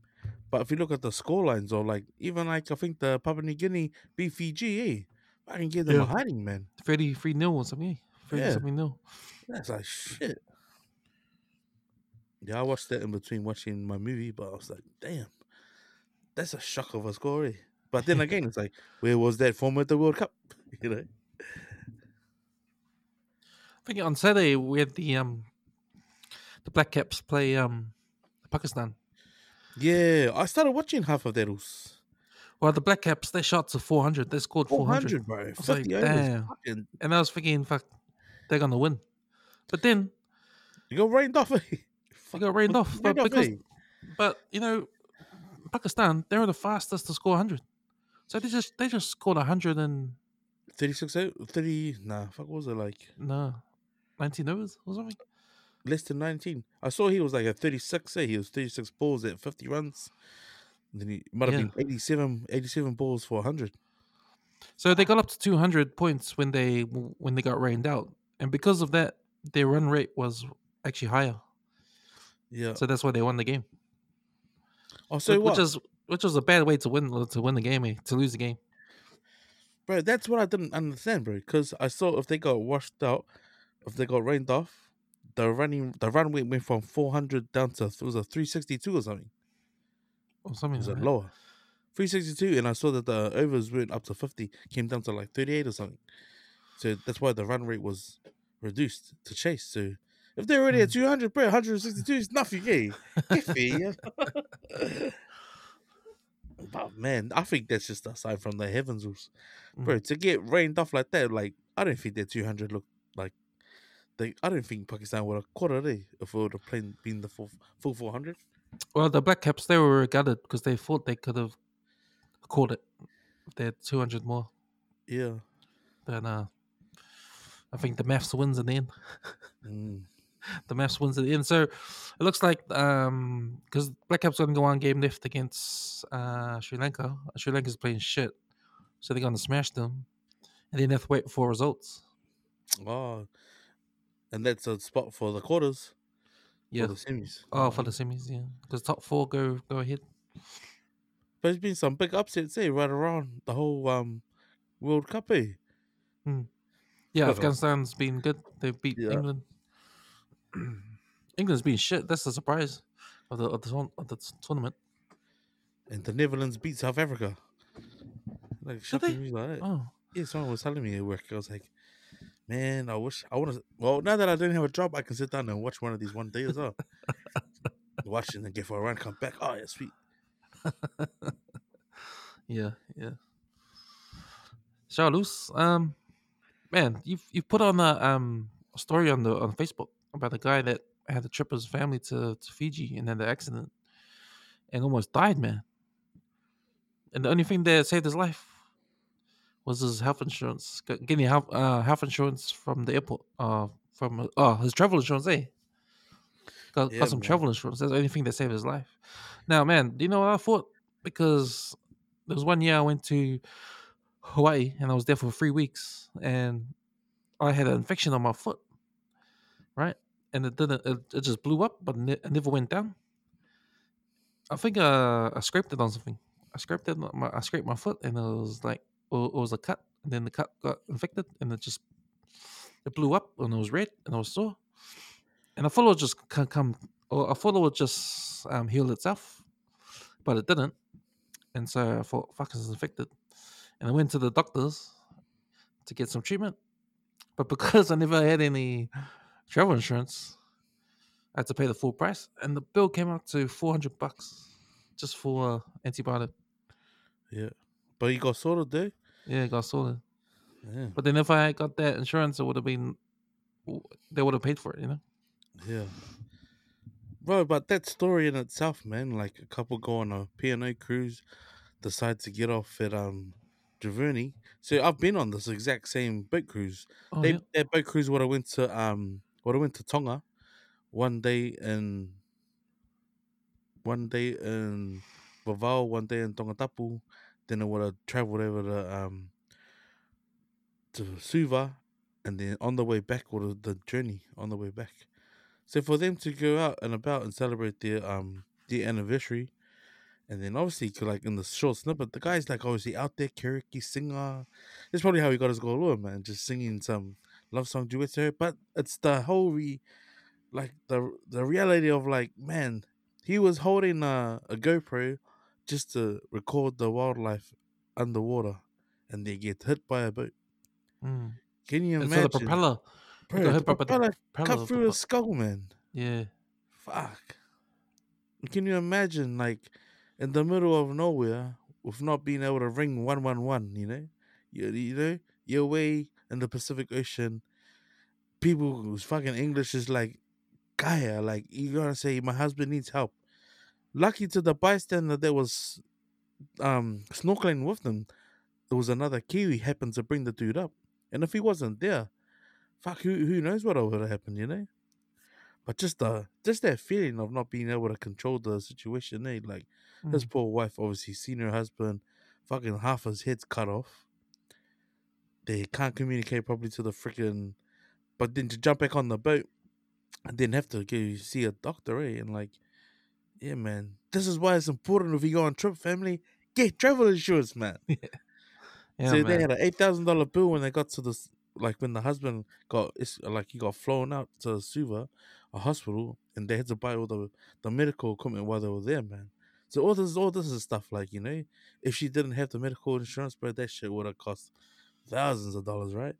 But if you look at the score lines or like even like I think the Papua New Guinea beat Fiji, eh? I can give them a hiding, man. 33-0 or something, eh? 30-something-0. That's like shit. Yeah, I watched that in between watching my movie, but I was like, damn, that's a shock of a score, eh? But then again, it's like, where was that form at the World Cup? You know? I think on Saturday we had the Black Caps play Pakistan. Yeah, I started watching half of their rules. Well, the Black Caps, their shots are 400. They scored 400. 400, bro. Like, damn. Fucking... And I was thinking, fuck, they're going to win. But then... You got rained off, eh? You got rained off. But, because you know, Pakistan, they're the fastest to score 100. So they just scored 100 and... 36 out? 30... Nah, fuck, what was it like? Nah. 19 overs or something? Less than 19. I saw he was like a 36, eh? He was 36 balls at 50 runs. Then he might have been 87 balls for 100. So they got up to 200 points when they got rained out, and because of that, their run rate was actually higher. Yeah. So that's why they won the game. Oh, so which was a bad way to win the game, eh? To lose the game. Bro, that's what I didn't understand, bro. Because I saw if they got washed out, if they got rained off, the run rate went from 400 down to it was a 362 or something. Or something like that. Lower. 362, and I saw that the overs weren't up to 50, came down to like 38 or something. So that's why the run rate was reduced to chase. So if they're already at 200, bro, 162 is nothing, yeah. But man, I think that's just aside from the heavens. Bro, to get rained off like that, like, I don't think that 200 looked like... I don't think Pakistan would have caught it, eh, if it would have been the full 400. Well, the Black Caps, they were gutted because they thought they could have caught it. They had 200 more. Yeah. Then I think the maths wins in the end. The maths wins in the end. So it looks like because Black Caps going to go one game left against Sri Lanka. Sri Lanka's playing shit, so they're going to smash them, and then they have to wait for results. Oh, and that's a spot for the quarters. Yeah. For the semis. Oh, for the semis, yeah. Because top four go ahead. But there's been some big upsets, eh? Right around the whole World Cup, eh? Mm. Yeah, Afghanistan's been good. They beat England. England's been shit. That's the surprise of the tournament. And the Netherlands beat South Africa. Like, shocking me like that. Oh. Yeah, someone was telling me at work. I was like, man, I wish I want to. Well, now that I don't have a job, I can sit down and watch one of these one day as well. Watch and then get for a run, come back. Oh, yeah, sweet. Yeah. Charles, man, you put on a story on Facebook about a guy that had to trip his family to Fiji and had the accident and almost died, man. And the only thing that saved his life was his health insurance, getting health insurance from the airport, his travel insurance, eh? Got some travel insurance. That's the only thing that saved his life. Now, man, do you know what I thought? Because there was one year I went to Hawaii and I was there for 3 weeks and I had an infection on my foot, right? And it just blew up, but it never went down. I think I scraped it on something. I scraped my foot and it was like, it was a cut, and then the cut got infected, and it blew up, and it was red, and I was sore. And I thought it would just heal itself, but it didn't. And so I thought, fuck, it's infected. And I went to the doctors to get some treatment, but because I never had any travel insurance, I had to pay the full price, and the bill came out to $400 just for antibiotic. Yeah. But he got sorted, though. Yeah, he got sorted. Yeah. But then if I had got that insurance, they would have paid for it, you know? Yeah. Bro, but that story in itself, man, like a couple go on a P&O cruise, decide to get off at Giverny. So I've been on this exact same boat cruise. Oh, that boat cruise when I went to Tonga, one day in Vavau, one day in Tongatapu. Then I would have travelled over to Suva, and then on the way back, or the journey on the way back. So for them to go out and about and celebrate their anniversary, and then obviously like in the short snippet, the guy's like obviously out there karaoke singer. That's probably how he got his goal on, man, just singing some love song duets to her. But it's the whole the reality of like, man, he was holding a GoPro just to record the wildlife underwater, and they get hit by a boat. Can you imagine? So the propeller Bro, cut through his skull, man. Yeah. Fuck. Can you imagine, like, in the middle of nowhere, with not being able to ring 111, you know? You know, you're away in the Pacific Ocean. People whose fucking English is like, Gaia, like, you gotta say, my husband needs help. Lucky to the bystander that was snorkeling with them, there was another Kiwi happened to bring the dude up. And if he wasn't there, fuck, who knows what would have happened, you know? But just that feeling of not being able to control the situation, eh? Like, his poor wife obviously seen her husband, fucking half his head's cut off. They can't communicate properly to the freaking... But then to jump back on the boat and then have to go see a doctor, eh? And like... Yeah, man. This is why it's important if you go on trip, family, get travel insurance, man. Yeah. Yeah, so man. They had an $8,000 bill when they got to this, like when the husband got, he got flown out to Suva, a hospital, and they had to buy all the medical equipment while they were there, man. So all this is stuff like, you know, if she didn't have the medical insurance, bro, that shit would have cost thousands of dollars, right?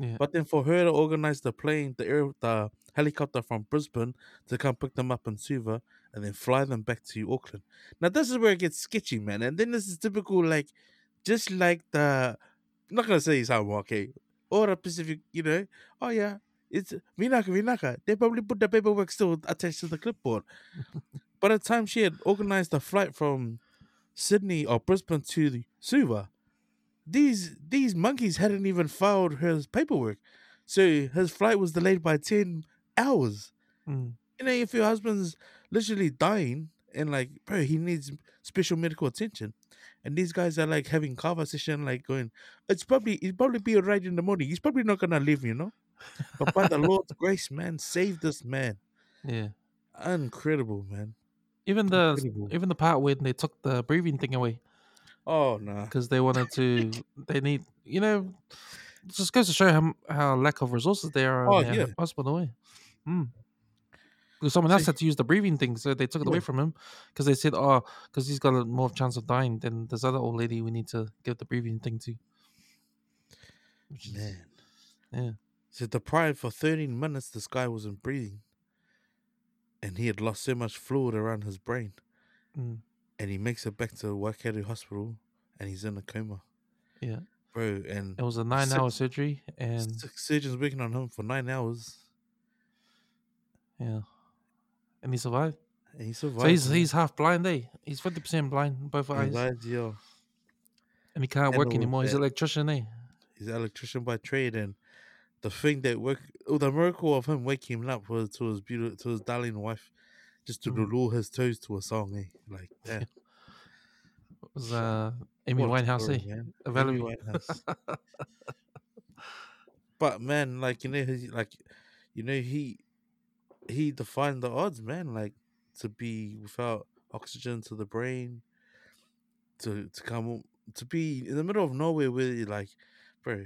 Yeah. But then for her to organize the plane, the helicopter from Brisbane to come pick them up in Suva, and then fly them back to Auckland. Now, this is where it gets sketchy, man. And then this is typical, like, just like the... I'm not going to say Samoa, okay? Or the Pacific, you know? Oh, yeah. It's Vinaka. They probably put the paperwork still attached to the clipboard. By the time she had organised the flight from Sydney or Brisbane to Suva, these monkeys hadn't even filed her paperwork. So his flight was delayed by 10 hours. Mm. You know, if your husband's literally dying and like, bro, he needs special medical attention, and these guys are like having conversation, like going, it'll probably be alright in the morning. He's probably not gonna live, you know. But by the Lord's grace, man, save this man. Yeah, incredible, man. Even the part where they took the breathing thing away. Oh no, because they wanted to. They need, you know, it just goes to show how lack of resources they are. Oh yeah, hospital away. Mm. Because someone else had to use the breathing thing, so they took it away from him because they said, oh, because he's got a more chance of dying than this other old lady we need to give the breathing thing to. Man. Yeah. So deprived for 13 minutes, this guy wasn't breathing. And he had lost so much fluid around his brain. Mm. And he makes it back to Waikato Hospital, and he's in a coma. Yeah. Bro, and... It was a 9-hour surgery, and... 6 surgeons working on him for 9 hours. Yeah. And he survived. So he's half blind, eh? He's 50% blind, both eyes. Yeah. And he can't work anymore. He's an electrician, eh? He's an electrician by trade, and the miracle of him waking him up was to his beautiful, to his darling wife, just to lure his toes to a song, eh? Like that. It was Amy Winehouse, story, eh? Man. Amy Winehouse. But man, he defined the odds, man, like to be without oxygen to the brain, to come to be in the middle of nowhere where you're like, bro,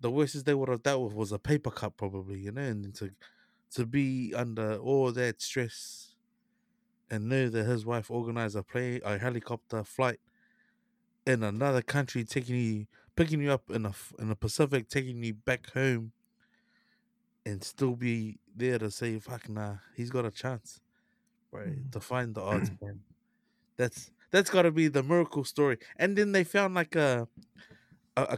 the worst they would have dealt with was a paper cut probably, you know, and to be under all that stress and know that his wife organized a helicopter flight in another country, picking you up in the Pacific, taking you back home, and still be there to say, fuck nah, he's got a chance, right? To find the odds, man. That's got to be the miracle story. And then they found like a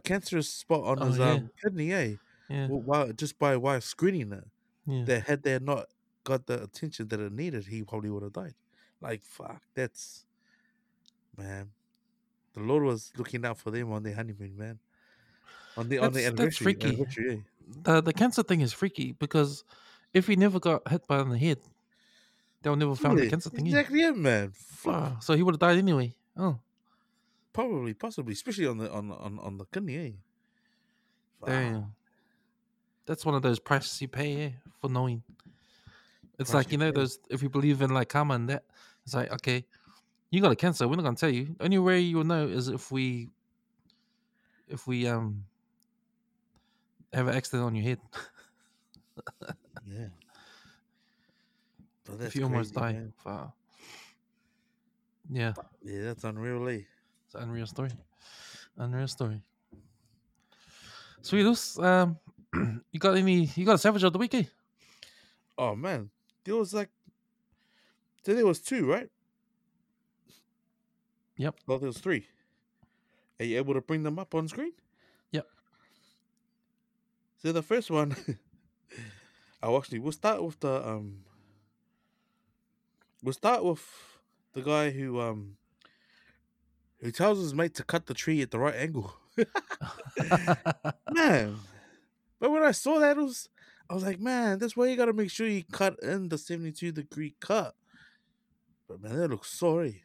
cancerous spot on his kidney, eh? Yeah. Well, just by while screening it, that had they not got the attention that it needed, he probably would have died. Like fuck, that's man. The Lord was looking out for them on their honeymoon, man. On the anniversary, that's freaky. Anniversary, eh? The cancer thing is freaky because if he never got hit by on the head, they'll never found the cancer thing. Exactly, yeah, man. Wow. So he would have died anyway. Oh, probably, possibly, especially on the kidney. Eh? Wow. Damn, that's one of those prices you pay for knowing. It's price like you know pay. Those if you believe in like karma and that, it's like okay, you got a cancer. We're not gonna tell you. The only way you'll know is if we have an accident on your head. Yeah. Well, if you almost die. Wow. Yeah. Yeah, that's unreal, eh? It's an unreal story. Sweetos, You got a sandwich of the weekend? Oh man, there was like today was two, right? Yep. Well, there was three. Are you able to bring them up on screen? Yep. So the first one, we'll start with the the guy who tells his mate to cut the tree at the right angle. Man. But when I saw that, I was like, man, that's why you got to make sure you cut in the 72-degree cut. But, man, that looks sorry.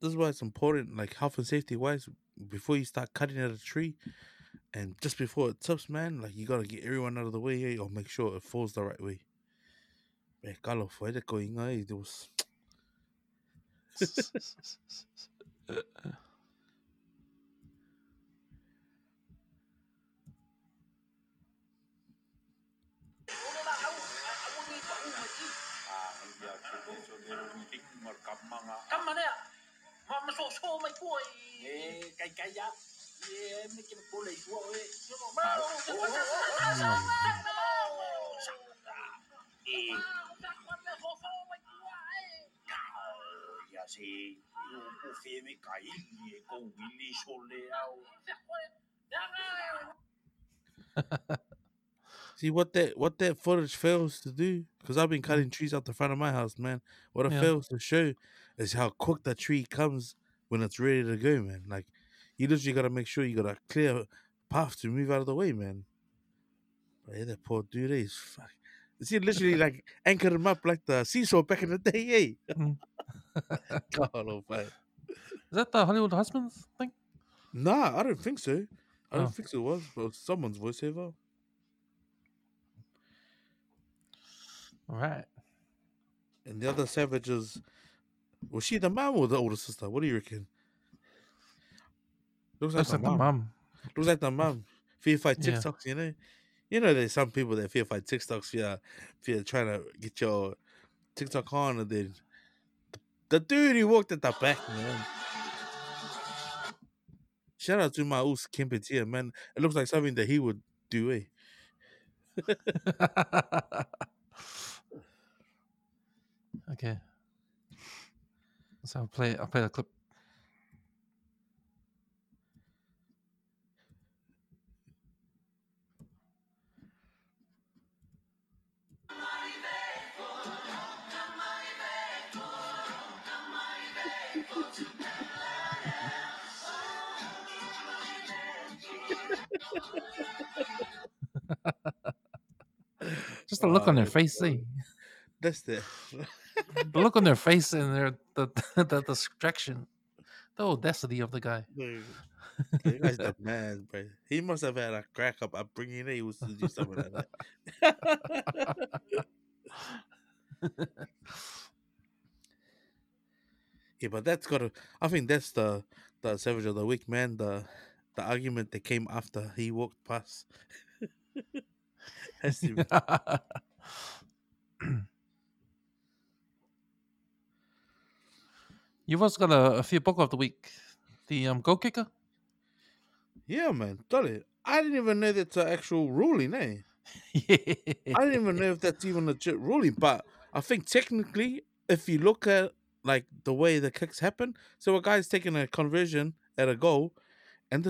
This is why it's important, like, health and safety-wise, before you start cutting at a tree and just before it tips, man, like, you got to get everyone out of the way here or make sure it falls the right way. Man, kalo foi te koinga, it was... See what that footage fails to do, because I've been cutting trees out the front of my house, man. What it fails to show is how quick that tree comes when it's ready to go, man. Like, you literally gotta make sure you got a clear path to move out of the way, man. But yeah, that poor dude is fuck. See, literally like anchored him up like the seesaw back in the day, eh? God, oh, man. Is that the Hollywood Husbands thing? Nah, I don't think so. I don't think so it was, but it was someone's voiceover. All right. And the other savage was she the mum or the older sister? What do you reckon? Looks like the mum. Looks like the mum. Fear fight TikToks, you know? You know, there's some people that fear fight TikToks if you're trying to get your TikTok on, and then the dude who walked at the back, man. Shout out to my Us Kempetia, man. It looks like something that he would do, eh? Okay. So I'll play the clip. Just the look on their face, see. That's the look on their face and the distraction, the audacity of the guy. Dude, he was the man, bro. He must have had a crack up upbringing. He was to do something like that. Yeah, but I think that's the savage of the week, man. The argument that came after he walked past. That's the... You've also got a few book of the week. The goal kicker? Yeah, man. Totally. I didn't even know that's an actual ruling, eh? Yeah. I didn't even know if that's even a legit ruling, but I think technically, if you look at like the way the kicks happen, so a guy's taking a conversion at a goal, and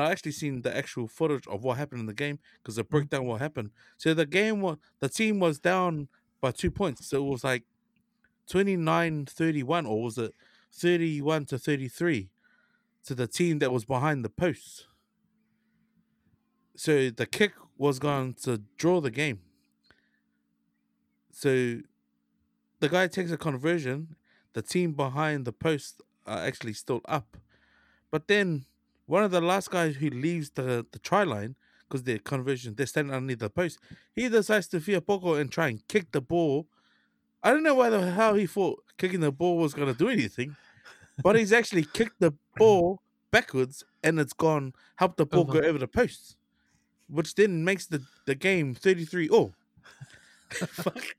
I actually seen the actual footage of what happened in the game because it broke down what happened. So the team was down by 2 points. So it was like 29-31, or was it 31-33 to the team that was behind the post. So the kick was going to draw the game. So the guy takes a conversion. The team behind the post are actually still up. But then one of the last guys who leaves the try line, because they're conversion, they're standing underneath the post, he decides to fear Poco and try and kick the ball. I don't know why the hell he thought kicking the ball was going to do anything, but he's actually kicked the ball backwards and it's gone, helped the ball go over the post, which then makes the game 33-0. Fuck.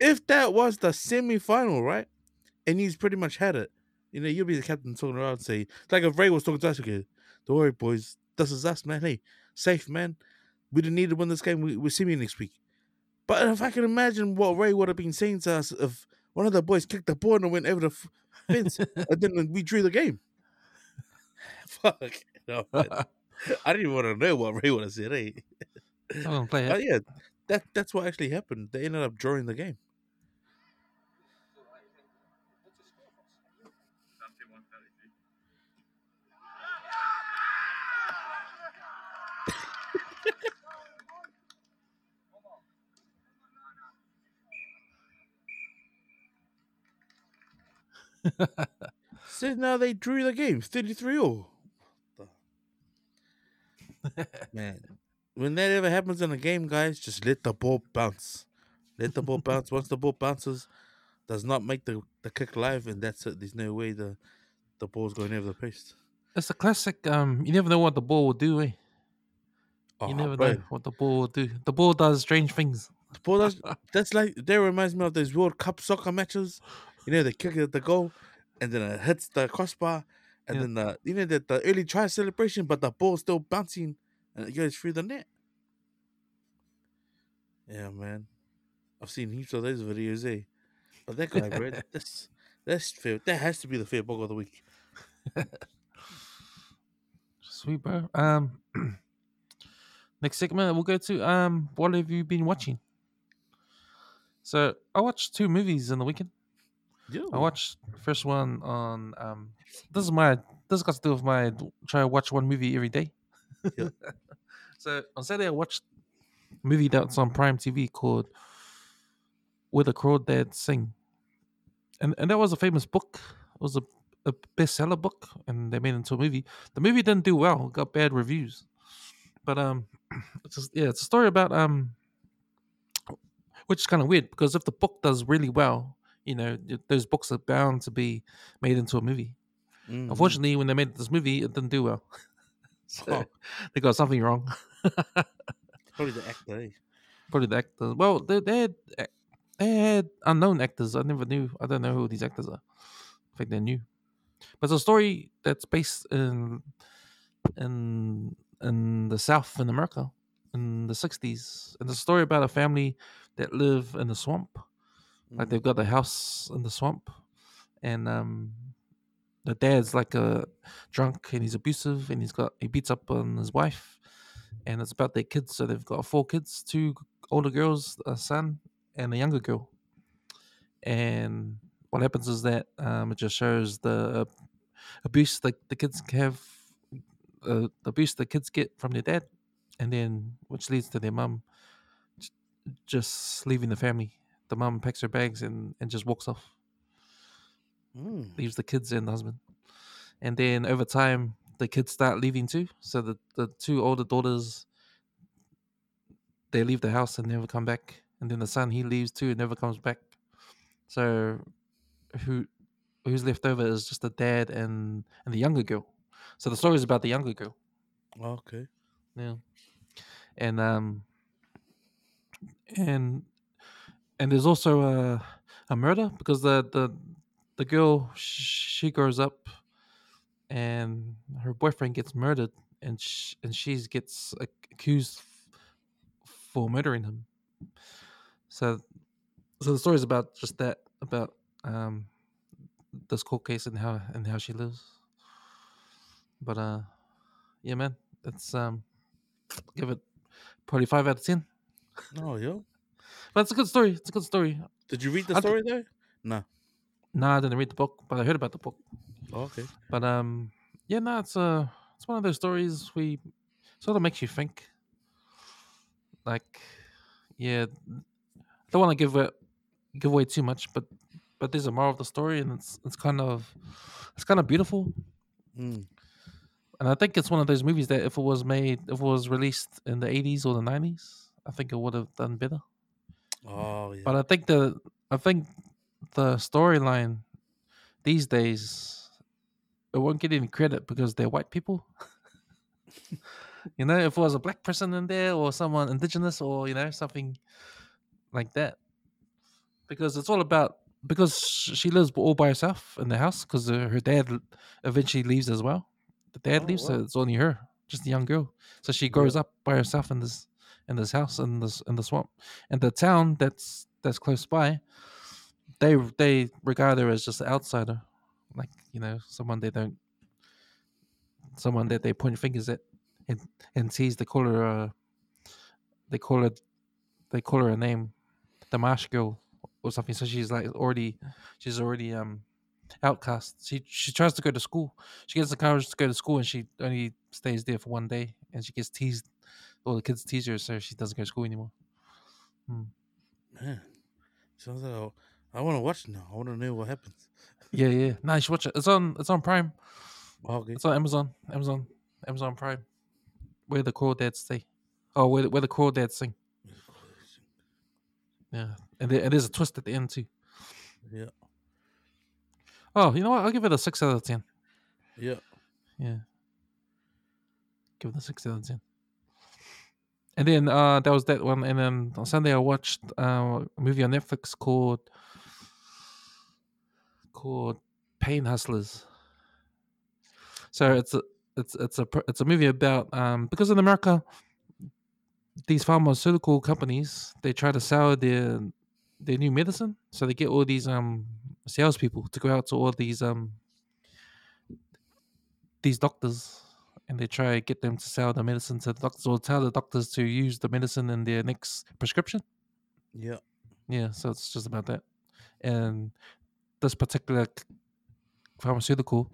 If that was the semi-final, right, and he's pretty much had it, You know, you'll be the captain talking around and say, like if Ray was talking to us, okay, don't worry, boys. This is us, man. Hey, safe, man. We didn't need to win this game. We'll see you next week. But if I can imagine what Ray would have been saying to us if one of the boys kicked the ball and went over the fence and then we drew the game. Fuck. No, I didn't even want to know what Ray would have said, eh? Oh, but yeah, that's what actually happened. They ended up drawing the game. So now they drew the game 33-all. Man, when that ever happens in a game, guys, just let the ball bounce. Let the ball bounce. Once the ball bounces, does not make the kick live, and that's it. There's no way the ball's going over the post. It's a classic. You never know what the ball will do, eh? Oh, you never know what the ball will do. The ball does strange things. The ball does. That's like that reminds me of those World Cup soccer matches. You know, they kick it at the goal, and then it hits the crossbar, and then the early try celebration, but the ball's still bouncing, and it goes through the net. Yeah, man, I've seen heaps of those videos, eh? But that guy, bro, that's fair. That has to be the fair ball of the week. Sweet, bro. Next segment we'll go to what have you been watching? So I watched two movies in the weekend. Yo. I watched the first one on this got to do with my try to watch one movie every day. Yeah. So on Saturday I watched a movie that's on Prime TV called Where the Crawdads Sing. And that was a famous book. It was a bestseller book and they made it into a movie. The movie didn't do well, it got bad reviews. But it's a story about which is kind of weird because if the book does really well, you know, those books are bound to be made into a movie. Mm-hmm. Unfortunately, when they made this movie, it didn't do well. So they got something wrong. Probably the actor. Well, they had unknown actors. I never knew. I don't know who these actors are. In fact, they're new. But it's a story that's based in the South in America in the 60s. And it's a story about a family that live in a swamp. Like they've got a house in the swamp and the dad's like a drunk and he's abusive and he beats up on his wife and it's about their kids. So they've got 4 kids, 2 older girls, a son and a younger girl. And what happens is that it just shows the abuse that the kids have, the abuse the kids get from their dad and then which leads to their mum just leaving the family. The mum packs her bags and just walks off. Leaves the kids and the husband. And then over time, the kids start leaving too. So the 2 older daughters, they leave the house and never come back. And then the son, he leaves too and never comes back. So who's left over is just the dad and the younger girl. So the story is about the younger girl. Okay. Yeah. And there's also a murder because the girl, she grows up and her boyfriend gets murdered and she gets accused for murdering him. So the story is about just that, about this court case and how she lives. But yeah, man, that's give it probably 5 out of 10. Oh yeah. But it's a good story. It's a good story. Did you read the story though? No. Nah, I didn't read the book, but I heard about the book. Oh, okay. But yeah, no, it's one of those stories we sort of makes you think. Like, yeah, I don't want to give away too much, but there's a moral of the story, and it's kind of beautiful. Mm. And I think it's one of those movies that if it was released in the 80s or the 90s, I think it would have done better. Oh, yeah. But I think the storyline these days, it won't get any credit because they're white people. You know, if it was a black person in there or someone indigenous or, you know, something like that. Because it's all about because she lives all by herself in the house because her dad eventually leaves as well. The dad leaves, wow. So it's only her, just a young girl. So she grows up by herself in this house in the swamp. And the town that's close by, they regard her as just an outsider, like, you know, someone that they point fingers at and tease. They call her a name, the Marsh Girl or something. So she's already outcast. She tries to go to school. She gets the courage to go to school, and she only stays there for one day, and she gets teased. All the kids tease her, so she doesn't go to school anymore. Man, sounds like I want to watch now. I want to know what happens. Yeah. No, you should watch it. It's on Prime. Oh, okay. It's on Amazon Prime. Where the Crawdads stay. Oh, where the Crawdads sing. Yeah, and there's a twist at the end too. Yeah. Oh, you know what? I'll give it a 6 out of 10. Yeah. Give it a 6 out of 10. And then that was that one. And then on Sunday I watched a movie on Netflix called Payne Hustlers. So it's a movie about because in America these pharmaceutical companies, they try to sell their new medicine, so they get all these salespeople to go out to all these doctors, and they try to get them to sell the medicine to the doctors, or tell the doctors to use the medicine in their next prescription. Yeah. So it's just about that. And this particular pharmaceutical,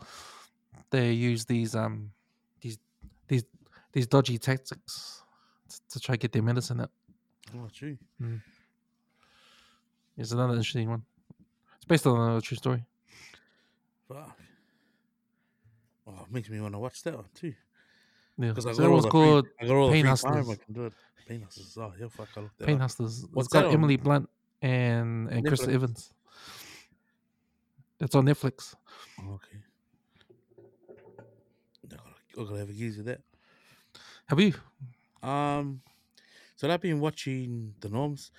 they use these dodgy tactics to try to get their medicine out. Oh, gee. It's another interesting one. It's based on a true story. Fuck. Oh, it makes me want to watch that one too. Yeah. Because so was called Payne Hustlers. Payne Hustlers. Oh, yeah, fuck. I looked that Payne Hustlers. It's got Emily Blunt and Chris Evans. It's on Netflix. Oh, okay. I'm gonna have a use of that. Have you? So I've been watching The Norms.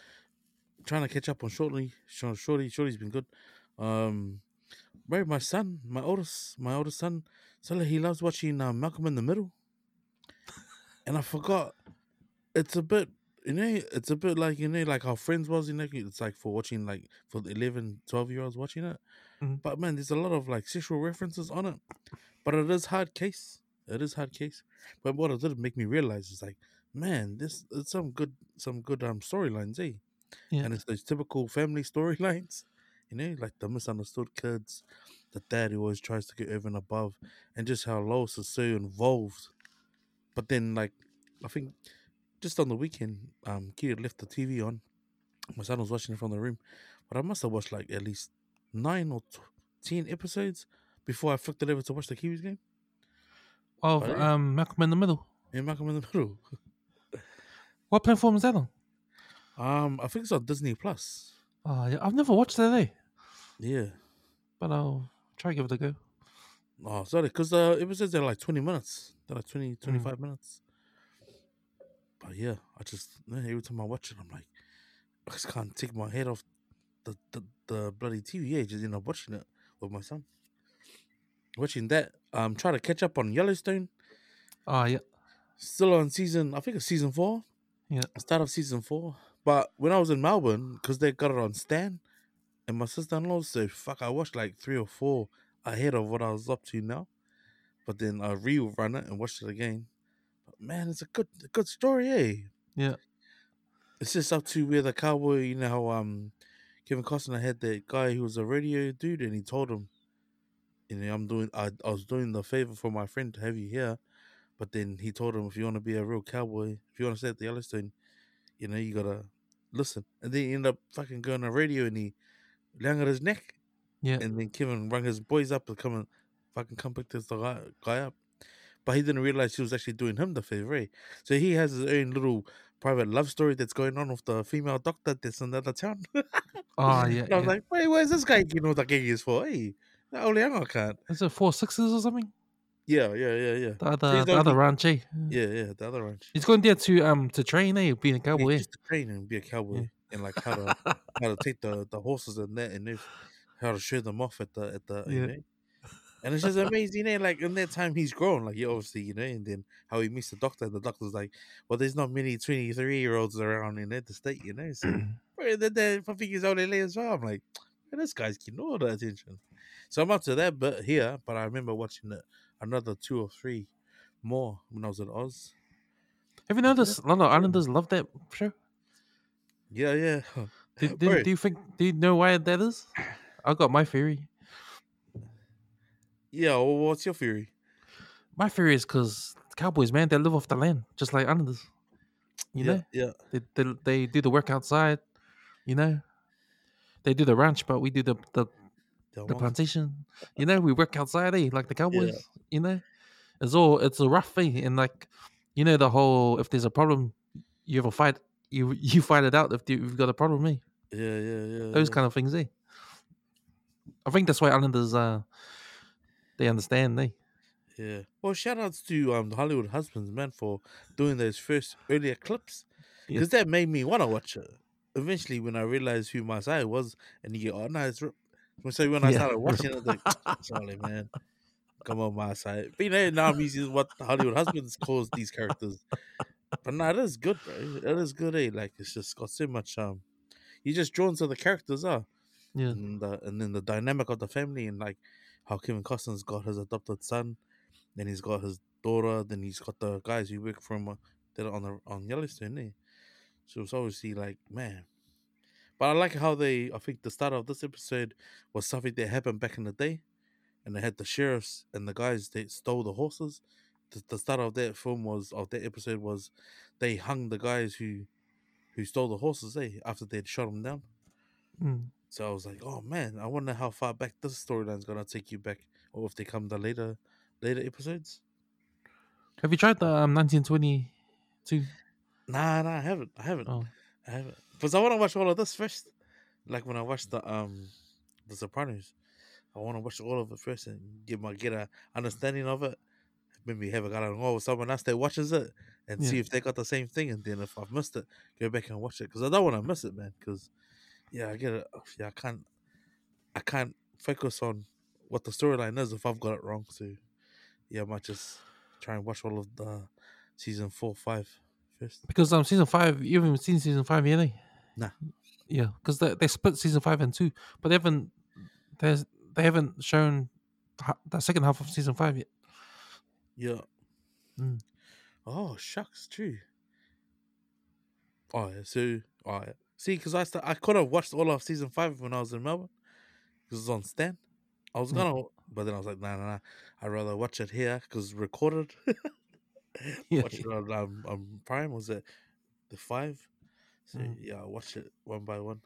Trying to catch up on Shorty's been good. Bro, my oldest son, Salah, he loves watching Malcolm in the Middle. And I forgot, it's a bit like, you know, like how Friends was, you know, it's like for watching, like for 11, 12-year-olds watching it. Mm-hmm. But man, there's a lot of like sexual references on it. But it is hard case. But what it did make me realize is like, man, this is some good storylines, eh? Yeah. And it's those typical family storylines, you know, like the misunderstood kids, the dad who always tries to get over and above, and just how Lois is so involved. But then, like, I think just on the weekend, Kiri left the TV on. My son was watching it from the room, but I must have watched like at least 9 or 10 episodes before I flicked it over to watch the Kiwis game. Of Malcolm in the Middle. Yeah, Malcolm in the Middle. What platform is that on? I think it's on Disney Plus. Oh, yeah, I've never watched that, eh? Yeah. But I'll try to give it a go. Oh, sorry, because episodes are like 20 minutes. They're like 20, 25 minutes. But yeah, I just, every time I watch it, I'm like, I just can't take my head off the bloody TV. Yeah, just end up watching it with my son. Watching that, try to catch up on Yellowstone. Oh, yeah. Still on season 4. Yeah. Start of season 4. But when I was in Melbourne, because they got it on Stan, and my sister-in-law, so fuck, I watched like 3 or 4 ahead of what I was up to now. But then I rerun it and watched it again. But man, it's a good story, eh? Yeah. It's just up to where the cowboy, you know, how Kevin Costner had that guy who was a radio dude, and he told him, you know, I was doing the favor for my friend to have you here. But then he told him, if you want to be a real cowboy, if you want to stay at the Yellowstone, you know, you gotta listen. And then he ended up fucking going on radio, and he langered his neck. Yeah. And then Kevin rung his boys up to come and fucking come pick this guy up. But he didn't realize he was actually doing him the favor, eh? So he has his own little private love story that's going on with the female doctor that's in the other town. Oh, yeah. And I was like, wait, where's this guy? You know what the gig is for, eh? Only I can't. Is it 4 6s or something? Yeah. The other ranch, eh? Yeah, the other ranch. He's going there to train, eh? Being a cowboy. Just to train and be a cowboy. and like how to take the horses and that, and how to show them off at the yeah. You know? And it's just amazing, you know, like in that time he's grown, like you obviously, you know, and then how he meets the doctor, and the doctor's like, well, there's not many 23-year-olds around in that state, you know, so bro, they're 5 years old LA as well. I'm like, this guy's getting all the attention. So I'm up to that bit here, but I remember watching another 2 or 3 more when I was in Oz. Have you noticed London Islanders love that show? Yeah, yeah. Do you know why that is? I got my theory. Yeah, well, what's your theory? My theory is because Cowboys, man, they live off the land, just like Islanders. You know? Yeah. They do the work outside, you know? They do the ranch, but we do the plantation. You know, we work outside, like the Cowboys, you know? It's a rough thing, and like, you know, the whole, if there's a problem, you have a fight, you fight it out if you've got a problem, eh? Yeah. Those kind of things, eh? I think that's why Islanders, they understand, eh? Yeah. Well, shout-outs to Hollywood Husbands, man, for doing those first earlier clips, because that made me want to watch it. Eventually, when I realized who my side was, and you go, oh, no, it's... So when I started watching it, I was like, sorry, man. Come on, my side. But, you know, now I'm using what Hollywood Husbands calls these characters. But, no, it is good, bro. It is good, eh? Like, it's just got so much... you're just drawn to the characters, huh? Yeah. And then the dynamic of the family, and, like, how Kevin Costner's got his adopted son, then he's got his daughter, then he's got the guys who work from that are on Yellowstone, eh? So it's obviously like, man. But I like how I think the start of this episode was something that happened back in the day, and they had the sheriffs and the guys that stole the horses. The start of that film was they hung the guys who stole the horses, eh? After they'd shot them down. Mm. So I was like, oh man, I wonder how far back this storyline's gonna take you back, or if they come to later episodes. Have you tried the 1922? Nah, I haven't. Oh. I haven't, because I want to watch all of this first. Like when I watched the Sopranos, I want to watch all of it first and get a understanding of it. Maybe have a go with someone else that watches it and see if they got the same thing, and then if I've missed it, go back and watch it, because I don't want to miss it, man. Because yeah, I get it. Yeah, I can't focus on what the storyline is if I've got it wrong. So, yeah, I might just try and watch all of the season 4, 5 first. Because season 5, you haven't seen season 5 yet, eh? Nah. Yeah, because they split season 5 and 2, but they haven't shown the second half of season 5 yet. Yeah. Mm. Oh shucks, true. Oh, yeah, so all right. See, because I could have watched all of season 5 when I was in Melbourne, because it was on Stan. I was gonna, but then I was like, nah. I'd rather watch it here because it's recorded. Watch it on Prime. Was it the 5? So I watched it one by one.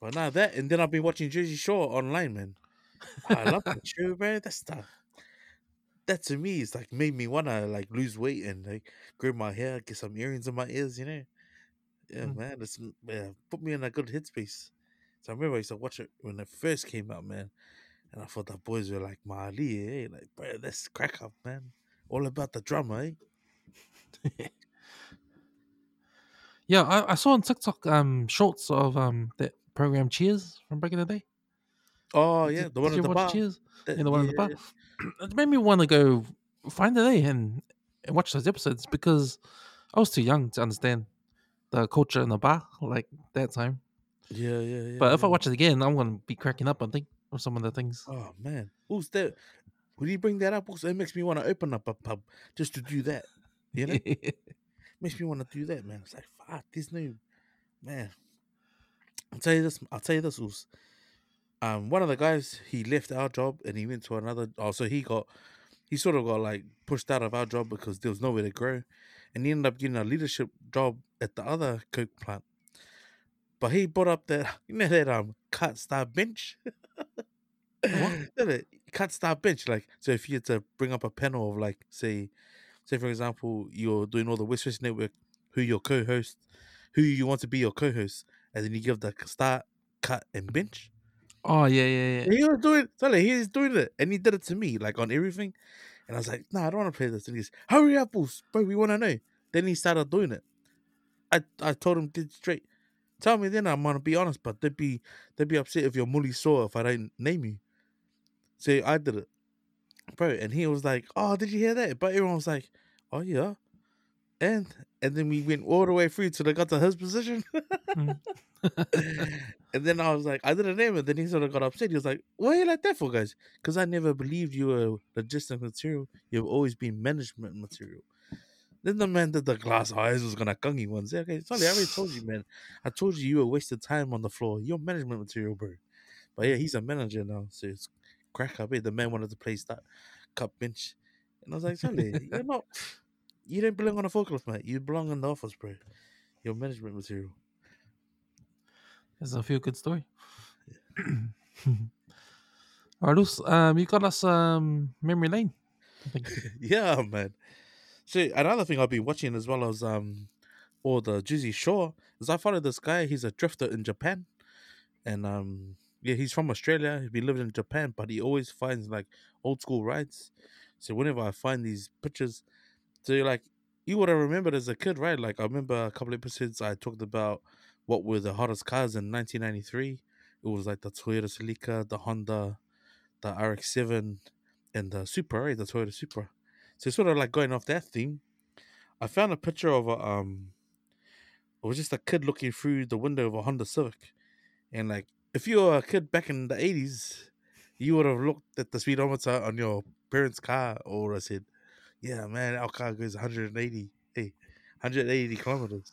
But now that, and then I've been watching Jersey Shore online, man. I love that show, man. That stuff. That to me is like made me wanna like lose weight and like grab my hair, get some earrings in my ears, you know. Yeah, man, it's put me in a good headspace. So I remember I used to watch it when it first came out, man. And I thought the boys were like, Mali, eh? Like, bro, let's crack up, man. All about the drama, eh? Yeah, I saw on TikTok shorts of that program Cheers from back in the day. Oh, yeah, the one at the bar. Cheers? The one at the bar. It made me want to go find it, eh? And watch those episodes, because I was too young to understand the culture in the bar, like that time. Yeah. But if I watch it again, I'm going to be cracking up, I think, on some of the things. Oh, man. Who's that? Would you bring that up? Also, it makes me want to open up a pub just to do that. You know? Makes me want to do that, man. It's like, fuck, there's no... Man. I'll tell you this, Oos. One of the guys, he left our job and he went to another... Oh, so he sort of got, like, pushed out of our job because there was nowhere to grow. And he ended up getting a leadership job at the other Coke plant. But he brought up that, you know, that cut star bench? What? Cut star bench. Like, so if you had to bring up a panel of, like, say for example, you're doing all the West Coast Network, who your co-host, who you want to be your co-host, and then you give the star, cut, and bench. Oh, yeah. And he was doing it. And he did it to me, like, on everything. And I was like, nah, I don't want to play this. And he goes, hurry up, bro, we want to know. Then he started doing it. I told him straight, tell me then, I'm gonna be honest, but they'd be upset if you're Muli Saw if I didn't name you. So I did it, bro. And he was like, "Oh, did you hear that?" But everyone was like, "Oh yeah," and then we went all the way through till I got to his position. And then I was like, I didn't name it. Then he sort of got upset. He was like, "Why are you like that for, guys?" Because I never believed you were logistic material. You've always been management material. Then the man did the glass eyes was gonna kungi one. Say, okay, sorry, I already told you, man. I told you were wasted time on the floor. You're management material, bro. But yeah, he's a manager now, so it's crack up. The man wanted to play start cup bench, and I was like, sorry, you're not. You don't belong on a forklift, mate. You belong in the office, bro. You're management material. That's a feel good story. Yeah. All right, Luz, you got us memory lane. I think. Yeah, man. So another thing I've been watching as well as all the Jersey Shore is I follow this guy. He's a drifter in Japan, and yeah, he's from Australia. He's been living in Japan, but he always finds like old school rides. So whenever I find these pictures, so you're like, you would have remembered as a kid, right? Like I remember a couple of episodes I talked about what were the hottest cars in 1993. It was like the Toyota Celica, the Honda, the RX-7, and the Supra, right? The Toyota Supra. So sort of like going off that theme, I found a picture of a, it was just a kid looking through the window of a Honda Civic. And like, if you were a kid back in the 80s, you would have looked at the speedometer on your parents' car or I said, yeah, man, our car goes 180 kilometers.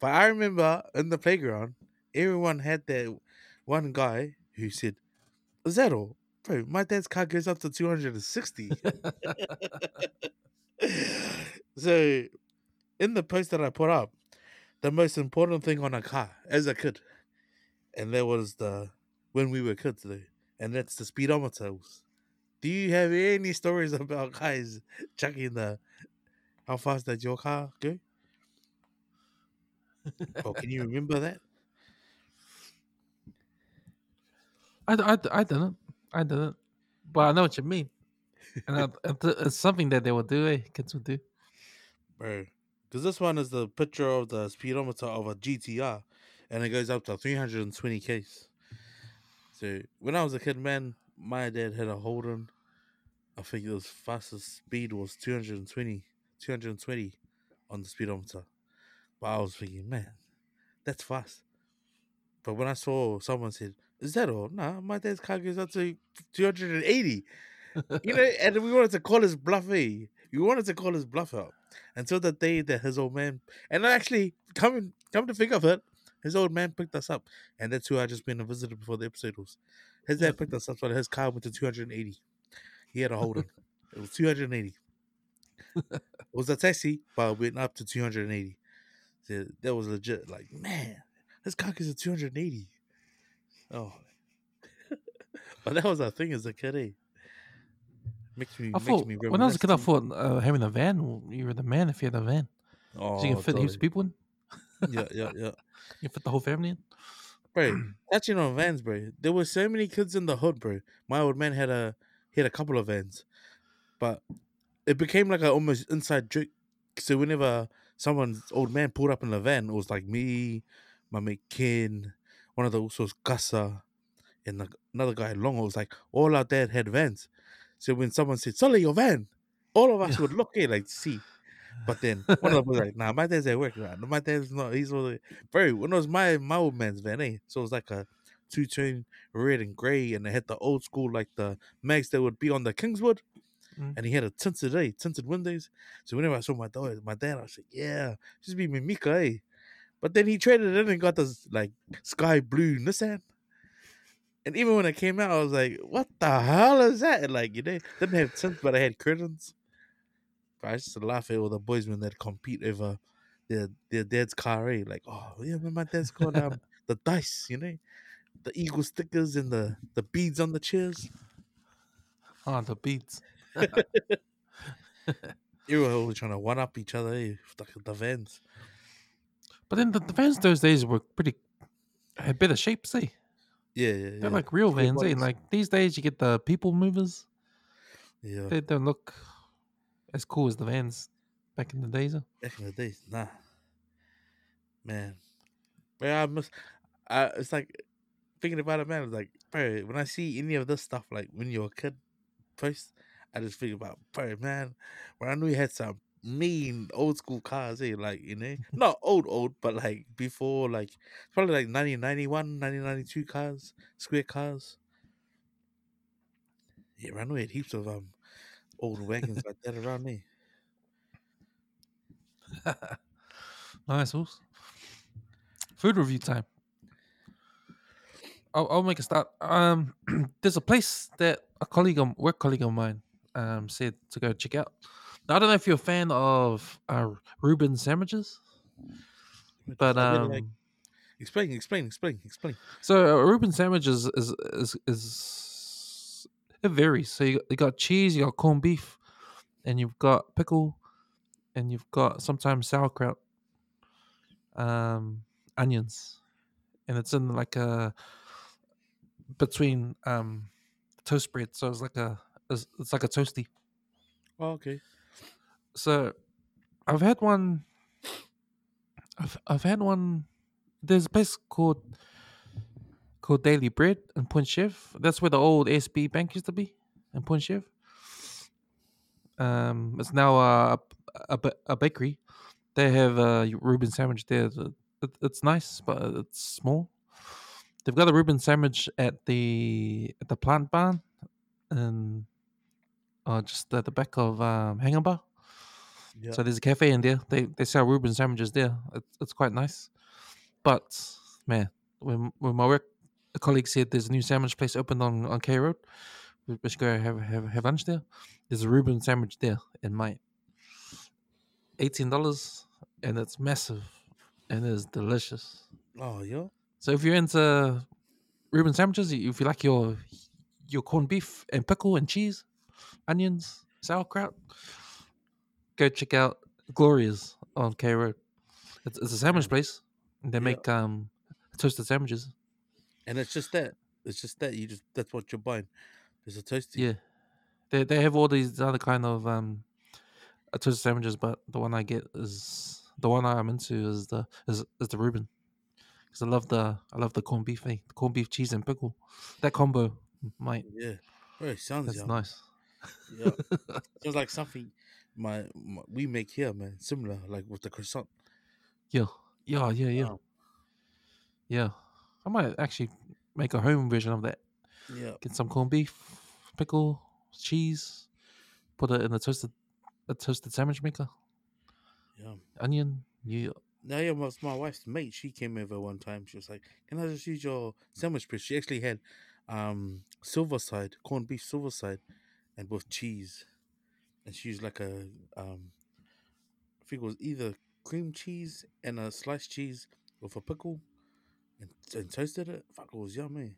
But I remember in the playground, everyone had that one guy who said, "Is that all? Bro, my dad's car goes up to 260. So, in the post that I put up, the most important thing on a car as a kid, and that was when we were kids, though, and that's the speedometer. Do you have any stories about guys checking how fast does your car go? Oh, can you remember that? I didn't. I didn't. But I know what you mean. And it's something that they will do, eh? Kids will do. Bro. Because this one is the picture of the speedometer of a GTR. And it goes up to 320 Ks. So, when I was a kid, man, my dad had a Holden. I think the fastest speed was 220 on the speedometer. But I was thinking, man, that's fast. But when I saw someone said, "Is that all?" Nah, my dad's car goes up to 280. You know, and we wanted to call his bluff, eh? We wanted to call his bluff out until the day that his old man, and actually, come to think of it, his old man picked us up. And that's who I just been a visitor before the episode was. His dad picked us up, but his car went to 280. He had a Holden. It was 280. It was a taxi, but it went up to 280. So that was legit. Like, man, his car goes to 280. Oh, but that was our thing as a kid, eh? Makes me when I was a kid, I thought having a van, you were the man if you had a van. Oh, so you can fit heaps of people in. Yeah. You fit the whole family in. Bro, touching on vans, bro. There were so many kids in the hood, bro. My old man had a couple of vans, but it became like an almost inside joke. So whenever someone's old man pulled up in the van, it was like me, my mate Ken, one of the was Gasa, and another guy Longo. Was like all our dad had vans. So when someone said, "Sully, your van," all of us would look at like see. But then one of them was like, "Nah, my dad's at work. Right? My dad's not." He's all like, "Bro, when it was my old man's van, eh?" So it was like a 2-tone red and grey, and it had the old school like the mags that would be on the Kingswood, and he had a tinted windows. So whenever I saw my dad, I was like, "Yeah, just be Mimika, eh?" But then he traded in and got this like sky blue Nissan. And even when it came out, I was like, "What the hell is that?" And like, you know, didn't have tints, but I had curtains. But I used to laugh at all the boys when they'd compete over their dad's car, eh? Like, "Oh yeah, man, my dad's got the dice, you know, the eagle stickers and the beads on the chairs." Oh, the beads. You were always trying to one up each other, eh? The vans. But then the vans those days were had better shapes, eh? Yeah. They're like real vans, eh? Like these days you get the people movers. Yeah. They don't look as cool as the vans back in the days. Nah. man. But it's like thinking about it, man. It's like, bro, when I see any of this stuff, like when you're a kid, first, I just think about, bro, man. When I knew you had some mean old school cars, eh? Like, you know, not old, but like before, like probably like 1991, 1992 cars, square cars. Yeah, I know we had heaps of old wagons like that around me. Nice, horse. Food review time. I'll make a start. There's a place that a work colleague of mine said to go check out. Now, I don't know if you're a fan of Reuben sandwiches, but explain. So Reuben sandwiches is it varies. So you got cheese, you got corned beef, and you've got pickle, and you've got sometimes sauerkraut, onions, and it's in like a between toast bread. So it's like a toasty. Oh, okay. So, I've had one. There's a place called Daily Bread in Point Chev. That's where the old SB Bank used to be in Point Chev. It's now a bakery. They have a Reuben sandwich there. It's nice, but it's small. They've got a Reuben sandwich at the plant barn, and just at the back of Hangar Bar. Yeah. So there's a cafe in there. They sell Reuben sandwiches there. It's quite nice. But, man, when my work colleague said there's a new sandwich place opened on K Road, we should go have lunch there. There's a Reuben sandwich there in May. $18, and it's massive, and it's delicious. Oh, yeah? So if you're into Reuben sandwiches, if you like your corned beef and pickle and cheese, onions, sauerkraut, go check out Gloria's on K Road. It's a sandwich place. They make toasted sandwiches, and it's just that. That's what you're buying. There's a toasty. Yeah, they have all these other kind of toasted sandwiches, but the one I get is the one I'm into is the Reuben, because I love the corned beef, eh? The corned beef, cheese, and pickle. That combo, mate. Yeah, very sounds. That's yum. Nice. Yeah, sounds like something. We make here, man, similar, like with the croissant. Yeah. Wow. Yeah, I might actually make a home version of that. Yeah, get some corned beef, pickle, cheese, put it in a toasted sandwich maker. Yeah, onion. Yeah. No, yeah, my wife's mate. She came over one time. She was like, "Can I just use your sandwich press?" She actually had corned beef silver side, and with cheese. And she used like a, I think it was either cream cheese and a sliced cheese with a pickle and toasted it. Fuck, it was yummy.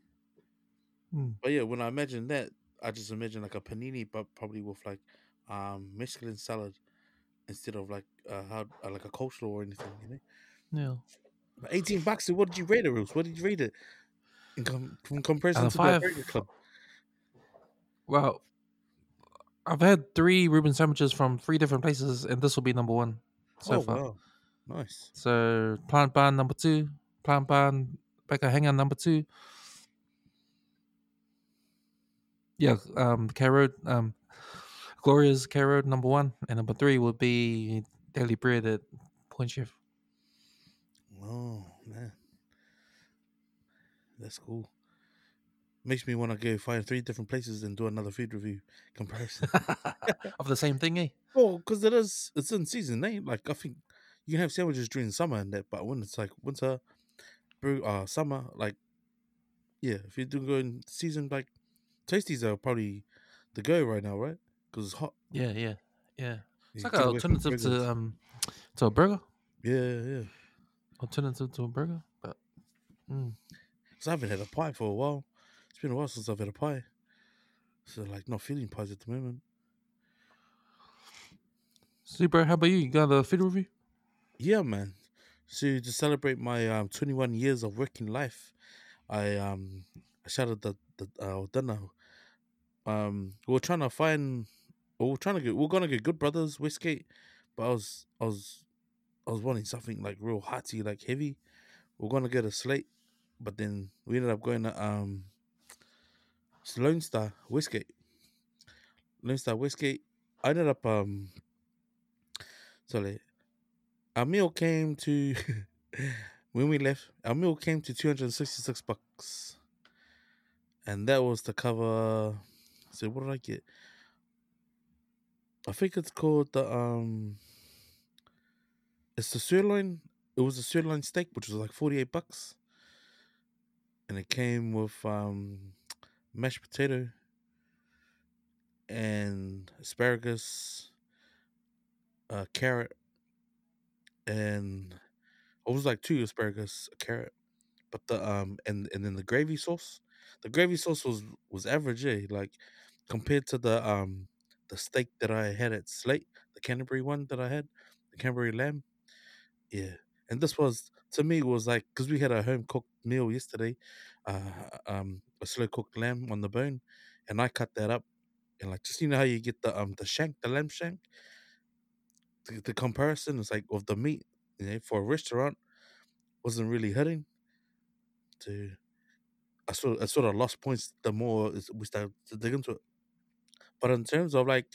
Mm. But yeah, when I imagine that, I just imagine like a panini, but probably with like Mexican salad instead of like like a coleslaw or anything, you know? Yeah. $18, what did you rate it, Rules? What did you rate it? From comparison to the Burger Club? Well, I've had 3 Reuben sandwiches from 3 different places, and this will be number 1 so far. Wow. Nice. So, Plant Barn number 2, Plant Barn Baker Hangar number 2. Yeah, K Road, Gloria's K Road number 1, and number 3 would be Daily Bread at Point Chef. Oh, man. That's cool. Makes me want to go find 3 different places and do another food review comparison of the same thing, eh? Well, because it's in season, eh? Like, I think you can have sandwiches during summer and that, but when it's like winter, summer, like, yeah, if you do go in season, like, tasties are probably the go right now, right? Because it's hot. Yeah. It's like an alternative to a burger. Yeah. Alternative to a burger, but because I haven't had a pie for a while. It's been a while since I've had a pie. So, like, not feeling pies at the moment. So, bro, how about you? You got a food review? Yeah, man. So, to celebrate my 21 years of working life, I shouted the dinner. We were trying to go Good Brothers, Westgate, but I was I was wanting something like real hearty, like heavy. We're gonna get a slate, but then we ended up going to Lone Star Westgate. Lone Star Westgate. I ended up our meal came to when we left, our meal came to $266, and that was to cover. So what did I get? I think it's called the it's the sirloin. It was a sirloin steak, which was like $48, and it came with mashed potato and asparagus, carrot, and it was like two asparagus, a carrot, but the and then the gravy sauce. The gravy sauce was average, eh? Like compared to the steak that I had at Slate, the Canterbury one that I had, the Canterbury lamb. Yeah. And this was, to me, was like, because we had a home-cooked meal yesterday, a slow-cooked lamb on the bone, and I cut that up. And like, just, you know how you get the shank, the lamb shank? The comparison is like, of the meat, you know, for a restaurant, wasn't really hitting. So I sort of lost points the more we started to dig into it. But in terms of like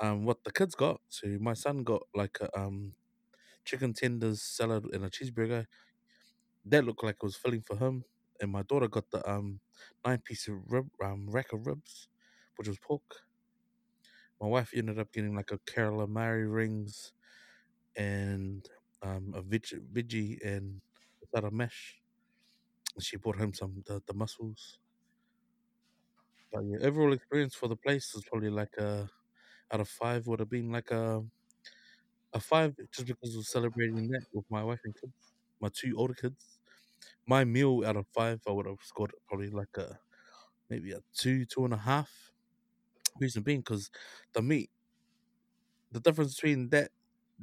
what the kids got, so my son got like a chicken tenders, salad, and a cheeseburger. That looked like it was filling for him. And my daughter got the 9-piece rack of ribs, which was pork. My wife ended up getting like a calamari rings and a veggie and a side of mash. And she brought home some the mussels. But yeah, overall experience for the place is probably like out of 5 would have been like a 5, just because of celebrating that with my wife and kids, my two older kids. My meal out of 5, I would have scored probably like maybe a 2.5. Reason being, because the meat, the difference between that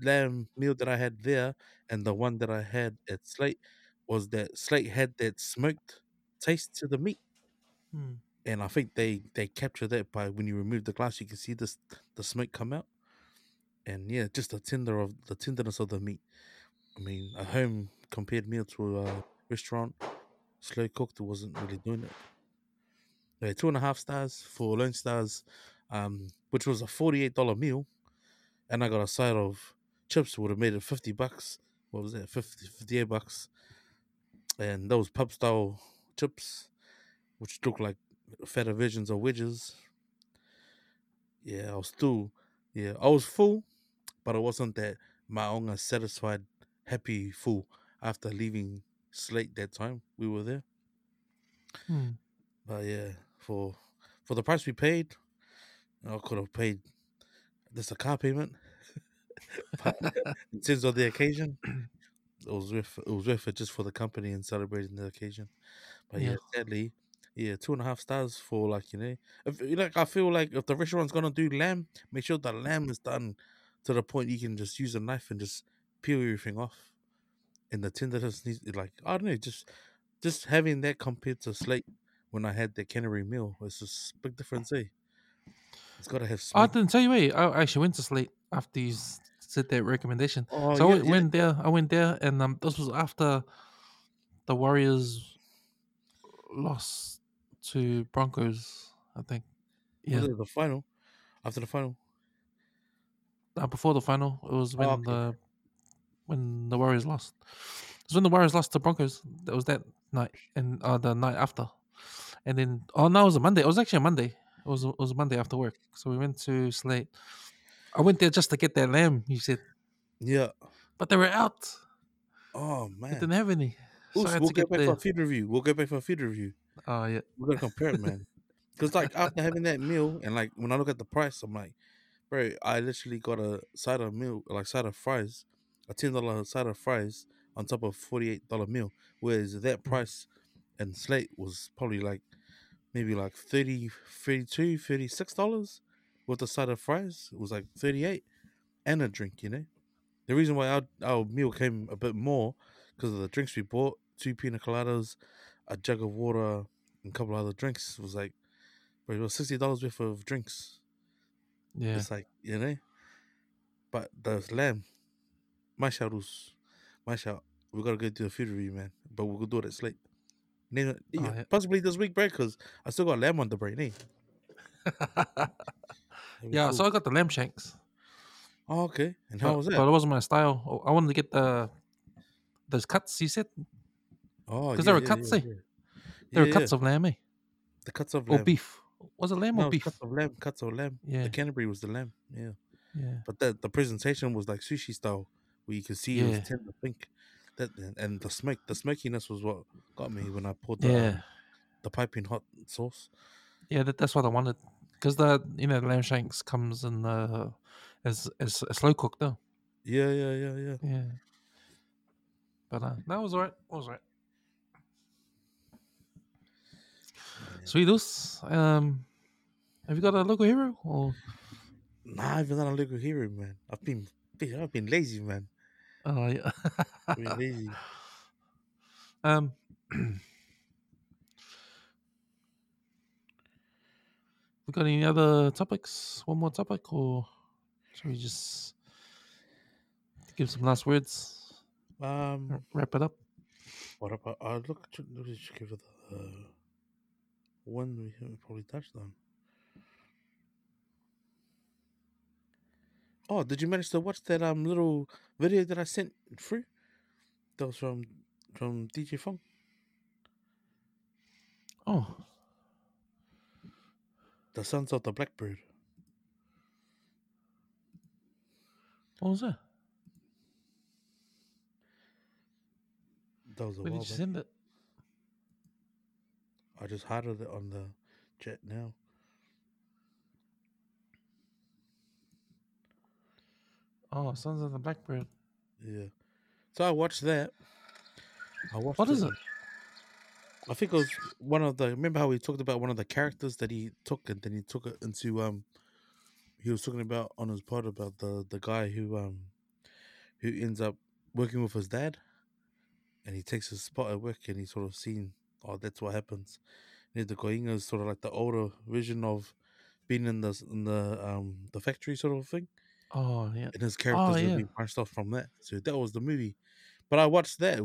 lamb meal that I had there and the one that I had at Slate was that Slate had that smoked taste to the meat. Mm. And I think they capture that by when you remove the glass, you can see the smoke come out. And yeah, just the tenderness of the meat. I mean, a home compared meal to a restaurant, slow cooked, wasn't really doing it. Anyway, 2.5 stars for Lone Stars, which was a $48 meal. And I got a side of chips, would have made it $50. What was that? $58. And those pub style chips, which look like fatter versions of wedges. Yeah, I was full, but I wasn't that maonga satisfied, happy full after leaving Slate that time we were there. Hmm. But yeah, for the price we paid, I could have paid just a car payment. But in terms of the occasion, it was worth it just for the company and celebrating the occasion. But yeah, sadly. Yeah, 2.5 stars for, like, you know, if, like, I feel like if the restaurant's gonna do lamb, make sure the lamb is done to the point you can just use a knife and just peel everything off. And the tenderness needs, like, I don't know, just having that compared to Slate when I had the Canterbury meal, it's just a big difference, eh? It's gotta have smoke. I didn't tell you, eh? I actually went to Slate after you said that recommendation. Oh, so yeah, I went there, and this was after the Warriors lost to Broncos, I think. Yeah, was it the final? After the final? Before the final, it was when the Warriors lost. It was when the Warriors lost to Broncos. That was that night, and the night after, and then it was a Monday. It was actually a Monday. It was a Monday after work, so we went to Slate. I went there just to get that lamb. You said, yeah, but they were out. Oh man, they didn't have any. Oops, so We'll go back for a feed review. Oh yeah, we're gonna compare it, man. Because like after having that meal, and like when I look at the price, I'm like, bro, I literally got a side of meal, like side of fries, a $10 side of fries on top of $48 meal. Whereas that price and Slate was probably like maybe like $36 with a side of fries. It was like $38 and a drink. You know, the reason why our meal came a bit more because of the drinks we bought: 2 pina coladas, a jug of water, and a couple other drinks. Was like, bro, it was $60 worth of drinks. Yeah, it's like, you know, but the lamb, Masha rules. Masha, we got to go do a food review, man. But we'll do it at sleep. Yeah, possibly this week, bro, because I still got lamb on the brain, eh? Yeah, cool. So I got the lamb shanks. Oh, okay. And how was that? But it wasn't my style. I wanted to get those cuts, you said? Oh, because they were cuts, eh? They were cuts of lamb, eh? The cuts of lamb. Or beef. Was it lamb or beef? Cuts of lamb. Yeah. The Canterbury was the lamb, yeah. But the presentation was like sushi style, where you could see it was tender pink. That and the smoke, the smokiness was what got me when I poured the piping hot sauce. Yeah, that's what I wanted, because the lamb shanks comes in as slow cooked though. Yeah. But that was alright. Yeah. Sweetos, have you got a local hero or? Nah, I haven't done a local hero, man. I've been lazy, man. Oh yeah, really. We got any other topics? One more topic, or should we just give some last words? Wrap it up. What about? Let me just give it the one we haven't probably touched on. Oh, did you manage to watch that little video that I sent through? That was from DJ Fong. Oh. The Sons of the Blackbird. What was that? That was a while back. Where did you send it? I just highlighted it on the chat now. Oh, Sons of the Blackbird. Yeah. So I watched that. What is it? I think it was one of the... Remember how we talked about one of the characters that he took, and then he took it into... he was talking about on his pod about the guy who ends up working with his dad, and he takes his spot at work, and he's sort of seen, oh, that's what happens. And the Koinga is sort of like the older version of being in the the factory sort of thing. Oh yeah, and his characters have been branched off from that. So that was the movie, but I watched that.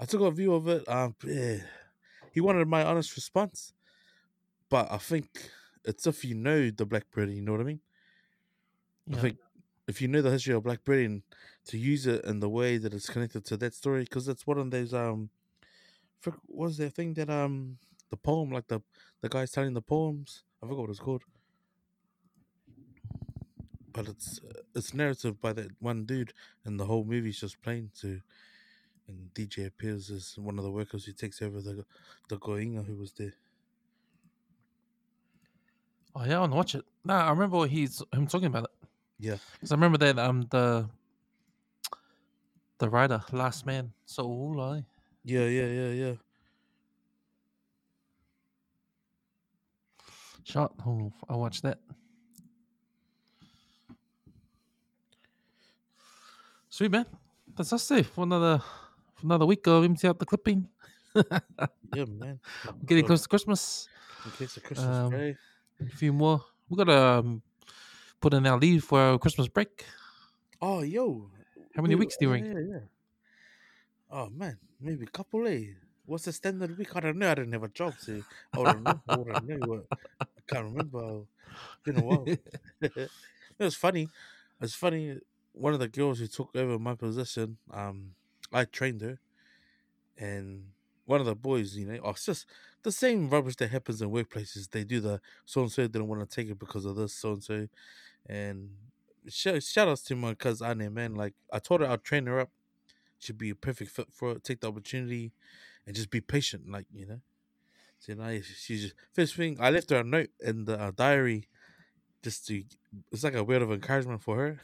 I took a view of it. He wanted my honest response, but I think it's if you know the Blackbird, you know what I mean. Yeah. I think if you know the history of Blackbird, and to use it in the way that it's connected to that story, because that's one of those what's that thing that the poem, like the guy's telling the poems. I forgot what it's called. But it's narrative by that one dude, and the whole movie's just playing to, and DJ appears as one of the workers who takes over the Goinga who was there. Oh yeah, I want to watch it. Nah, I remember him talking about it. Yeah, because I remember that the writer, Last Man, Saul. Yeah. Shot. Oh, I watched that. Sweet, man. That's us there for another week of empty out the clipping. Yeah, man. We're getting close to Christmas. A few more. We got to put in our leave for our Christmas break. Oh, yo. How many weeks do you reckon? Yeah. Oh, man. Maybe a couple, eh? What's the standard week? I don't know. I didn't have a job, so I don't know. I can't remember. It's been a while. It was funny. One of the girls who took over my position, I trained her, and one of the boys, it's just the same rubbish that happens in workplaces. They do the so-and-so didn't want to take it because of this so-and-so, and shout outs to my cousin Anne, man. Like, I told her I'd train her up. She'd be a perfect fit for it. Take the opportunity and just be patient, So now she's just, first thing, I left her a note in the diary. It's like a word of encouragement for her.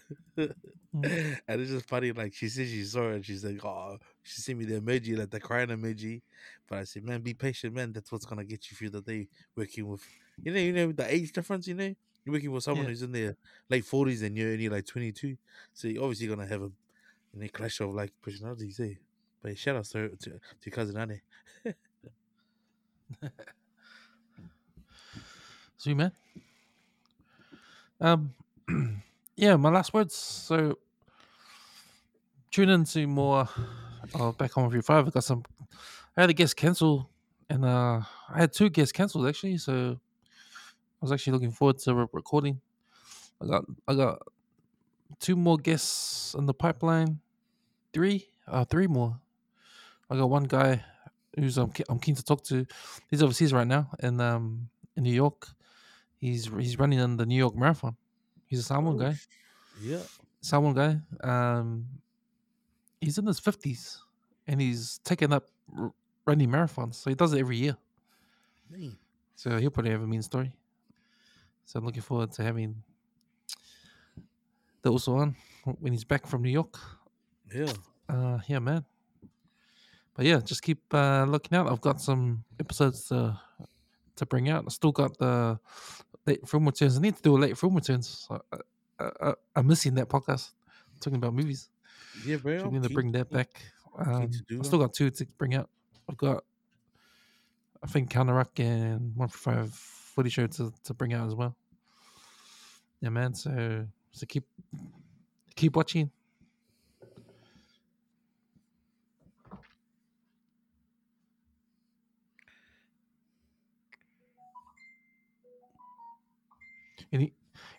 And it's just funny, like, she said she saw it, and she's like, oh, she sent me the emoji, like the crying emoji. But I said, man, be patient, man. That's what's going to get you through the day working with, the age difference, You're working with someone who's in their late 40s and you're only like 22. So you're obviously going to have a clash of, like, personalities, eh? But shout out to cousin Annie. See you, man. My last words. So tune in to more Back Home with Your Father. Got some. I had a guest cancel, and I had two guests cancelled actually. So I was actually looking forward to recording. I got two more guests in the pipeline. Three more. I got one guy who's I'm keen to talk to. He's overseas right now, and in New York, he's running in the New York Marathon. He's a Samoan guy. Yeah, Samoan guy. He's in his 50s, and he's taken up running marathons. So he does it every year. Man. So he'll probably have a mean story. So I'm looking forward to having that also on when he's back from New York. Yeah. Yeah, man. But yeah, just keep looking out. I've got some episodes to bring out. I still got the late film returns. I need to do a late film returns. I'm missing that podcast. I'm talking about movies. Yeah, bro. So I'm going to bring that back. I've still got two to bring out. I've got, I think, Kangaroos and 145 Footy Show to bring out as well. Yeah, man. So keep watching.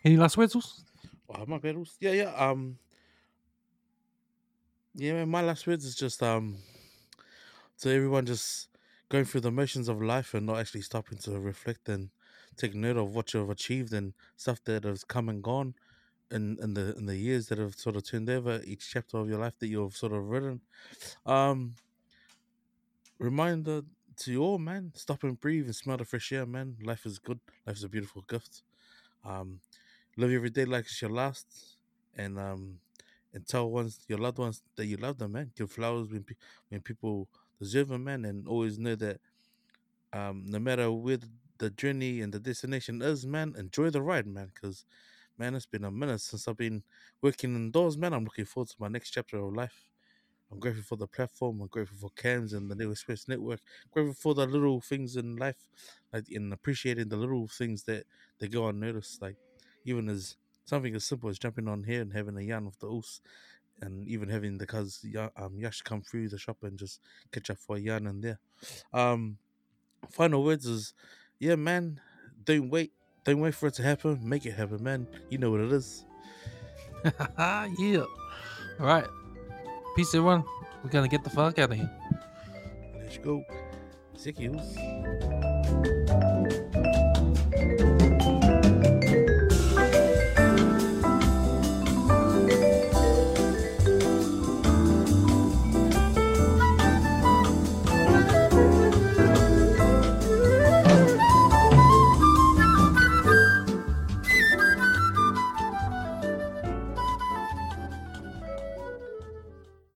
Any last words, Oos? Oh, my bad, Oos. Yeah. Yeah, man, my last words is just to everyone just going through the motions of life and not actually stopping to reflect and take note of what you've achieved and stuff that has come and gone in the years that have sort of turned over each chapter of your life that you've sort of written. Reminder to you all, man, stop and breathe and smell the fresh air, man. Life is good. Life is a beautiful gift. Live every day like it's your last, and tell your loved ones that you love them, man. Give flowers when people deserve them, man, and always know that no matter where the journey and the destination is, man, enjoy the ride, man, because, man, it's been a minute since I've been working indoors, man. I'm looking forward to my next chapter of life. I'm grateful for the platform. I'm grateful for CAMS and the New Express Network. I'm grateful for the little things in life, like, and appreciating the little things that go unnoticed. Like, even as something as simple as jumping on here and having a yarn with the Oos, and even having the cuz Yash come through the shop and just catch up for a yarn in there. Final words is, yeah, man, don't wait for it to happen. Make it happen, man. You know what it is. Yeah. All right. Peace, everyone. We're going to get the fuck out of here. Let's go. Sick, you.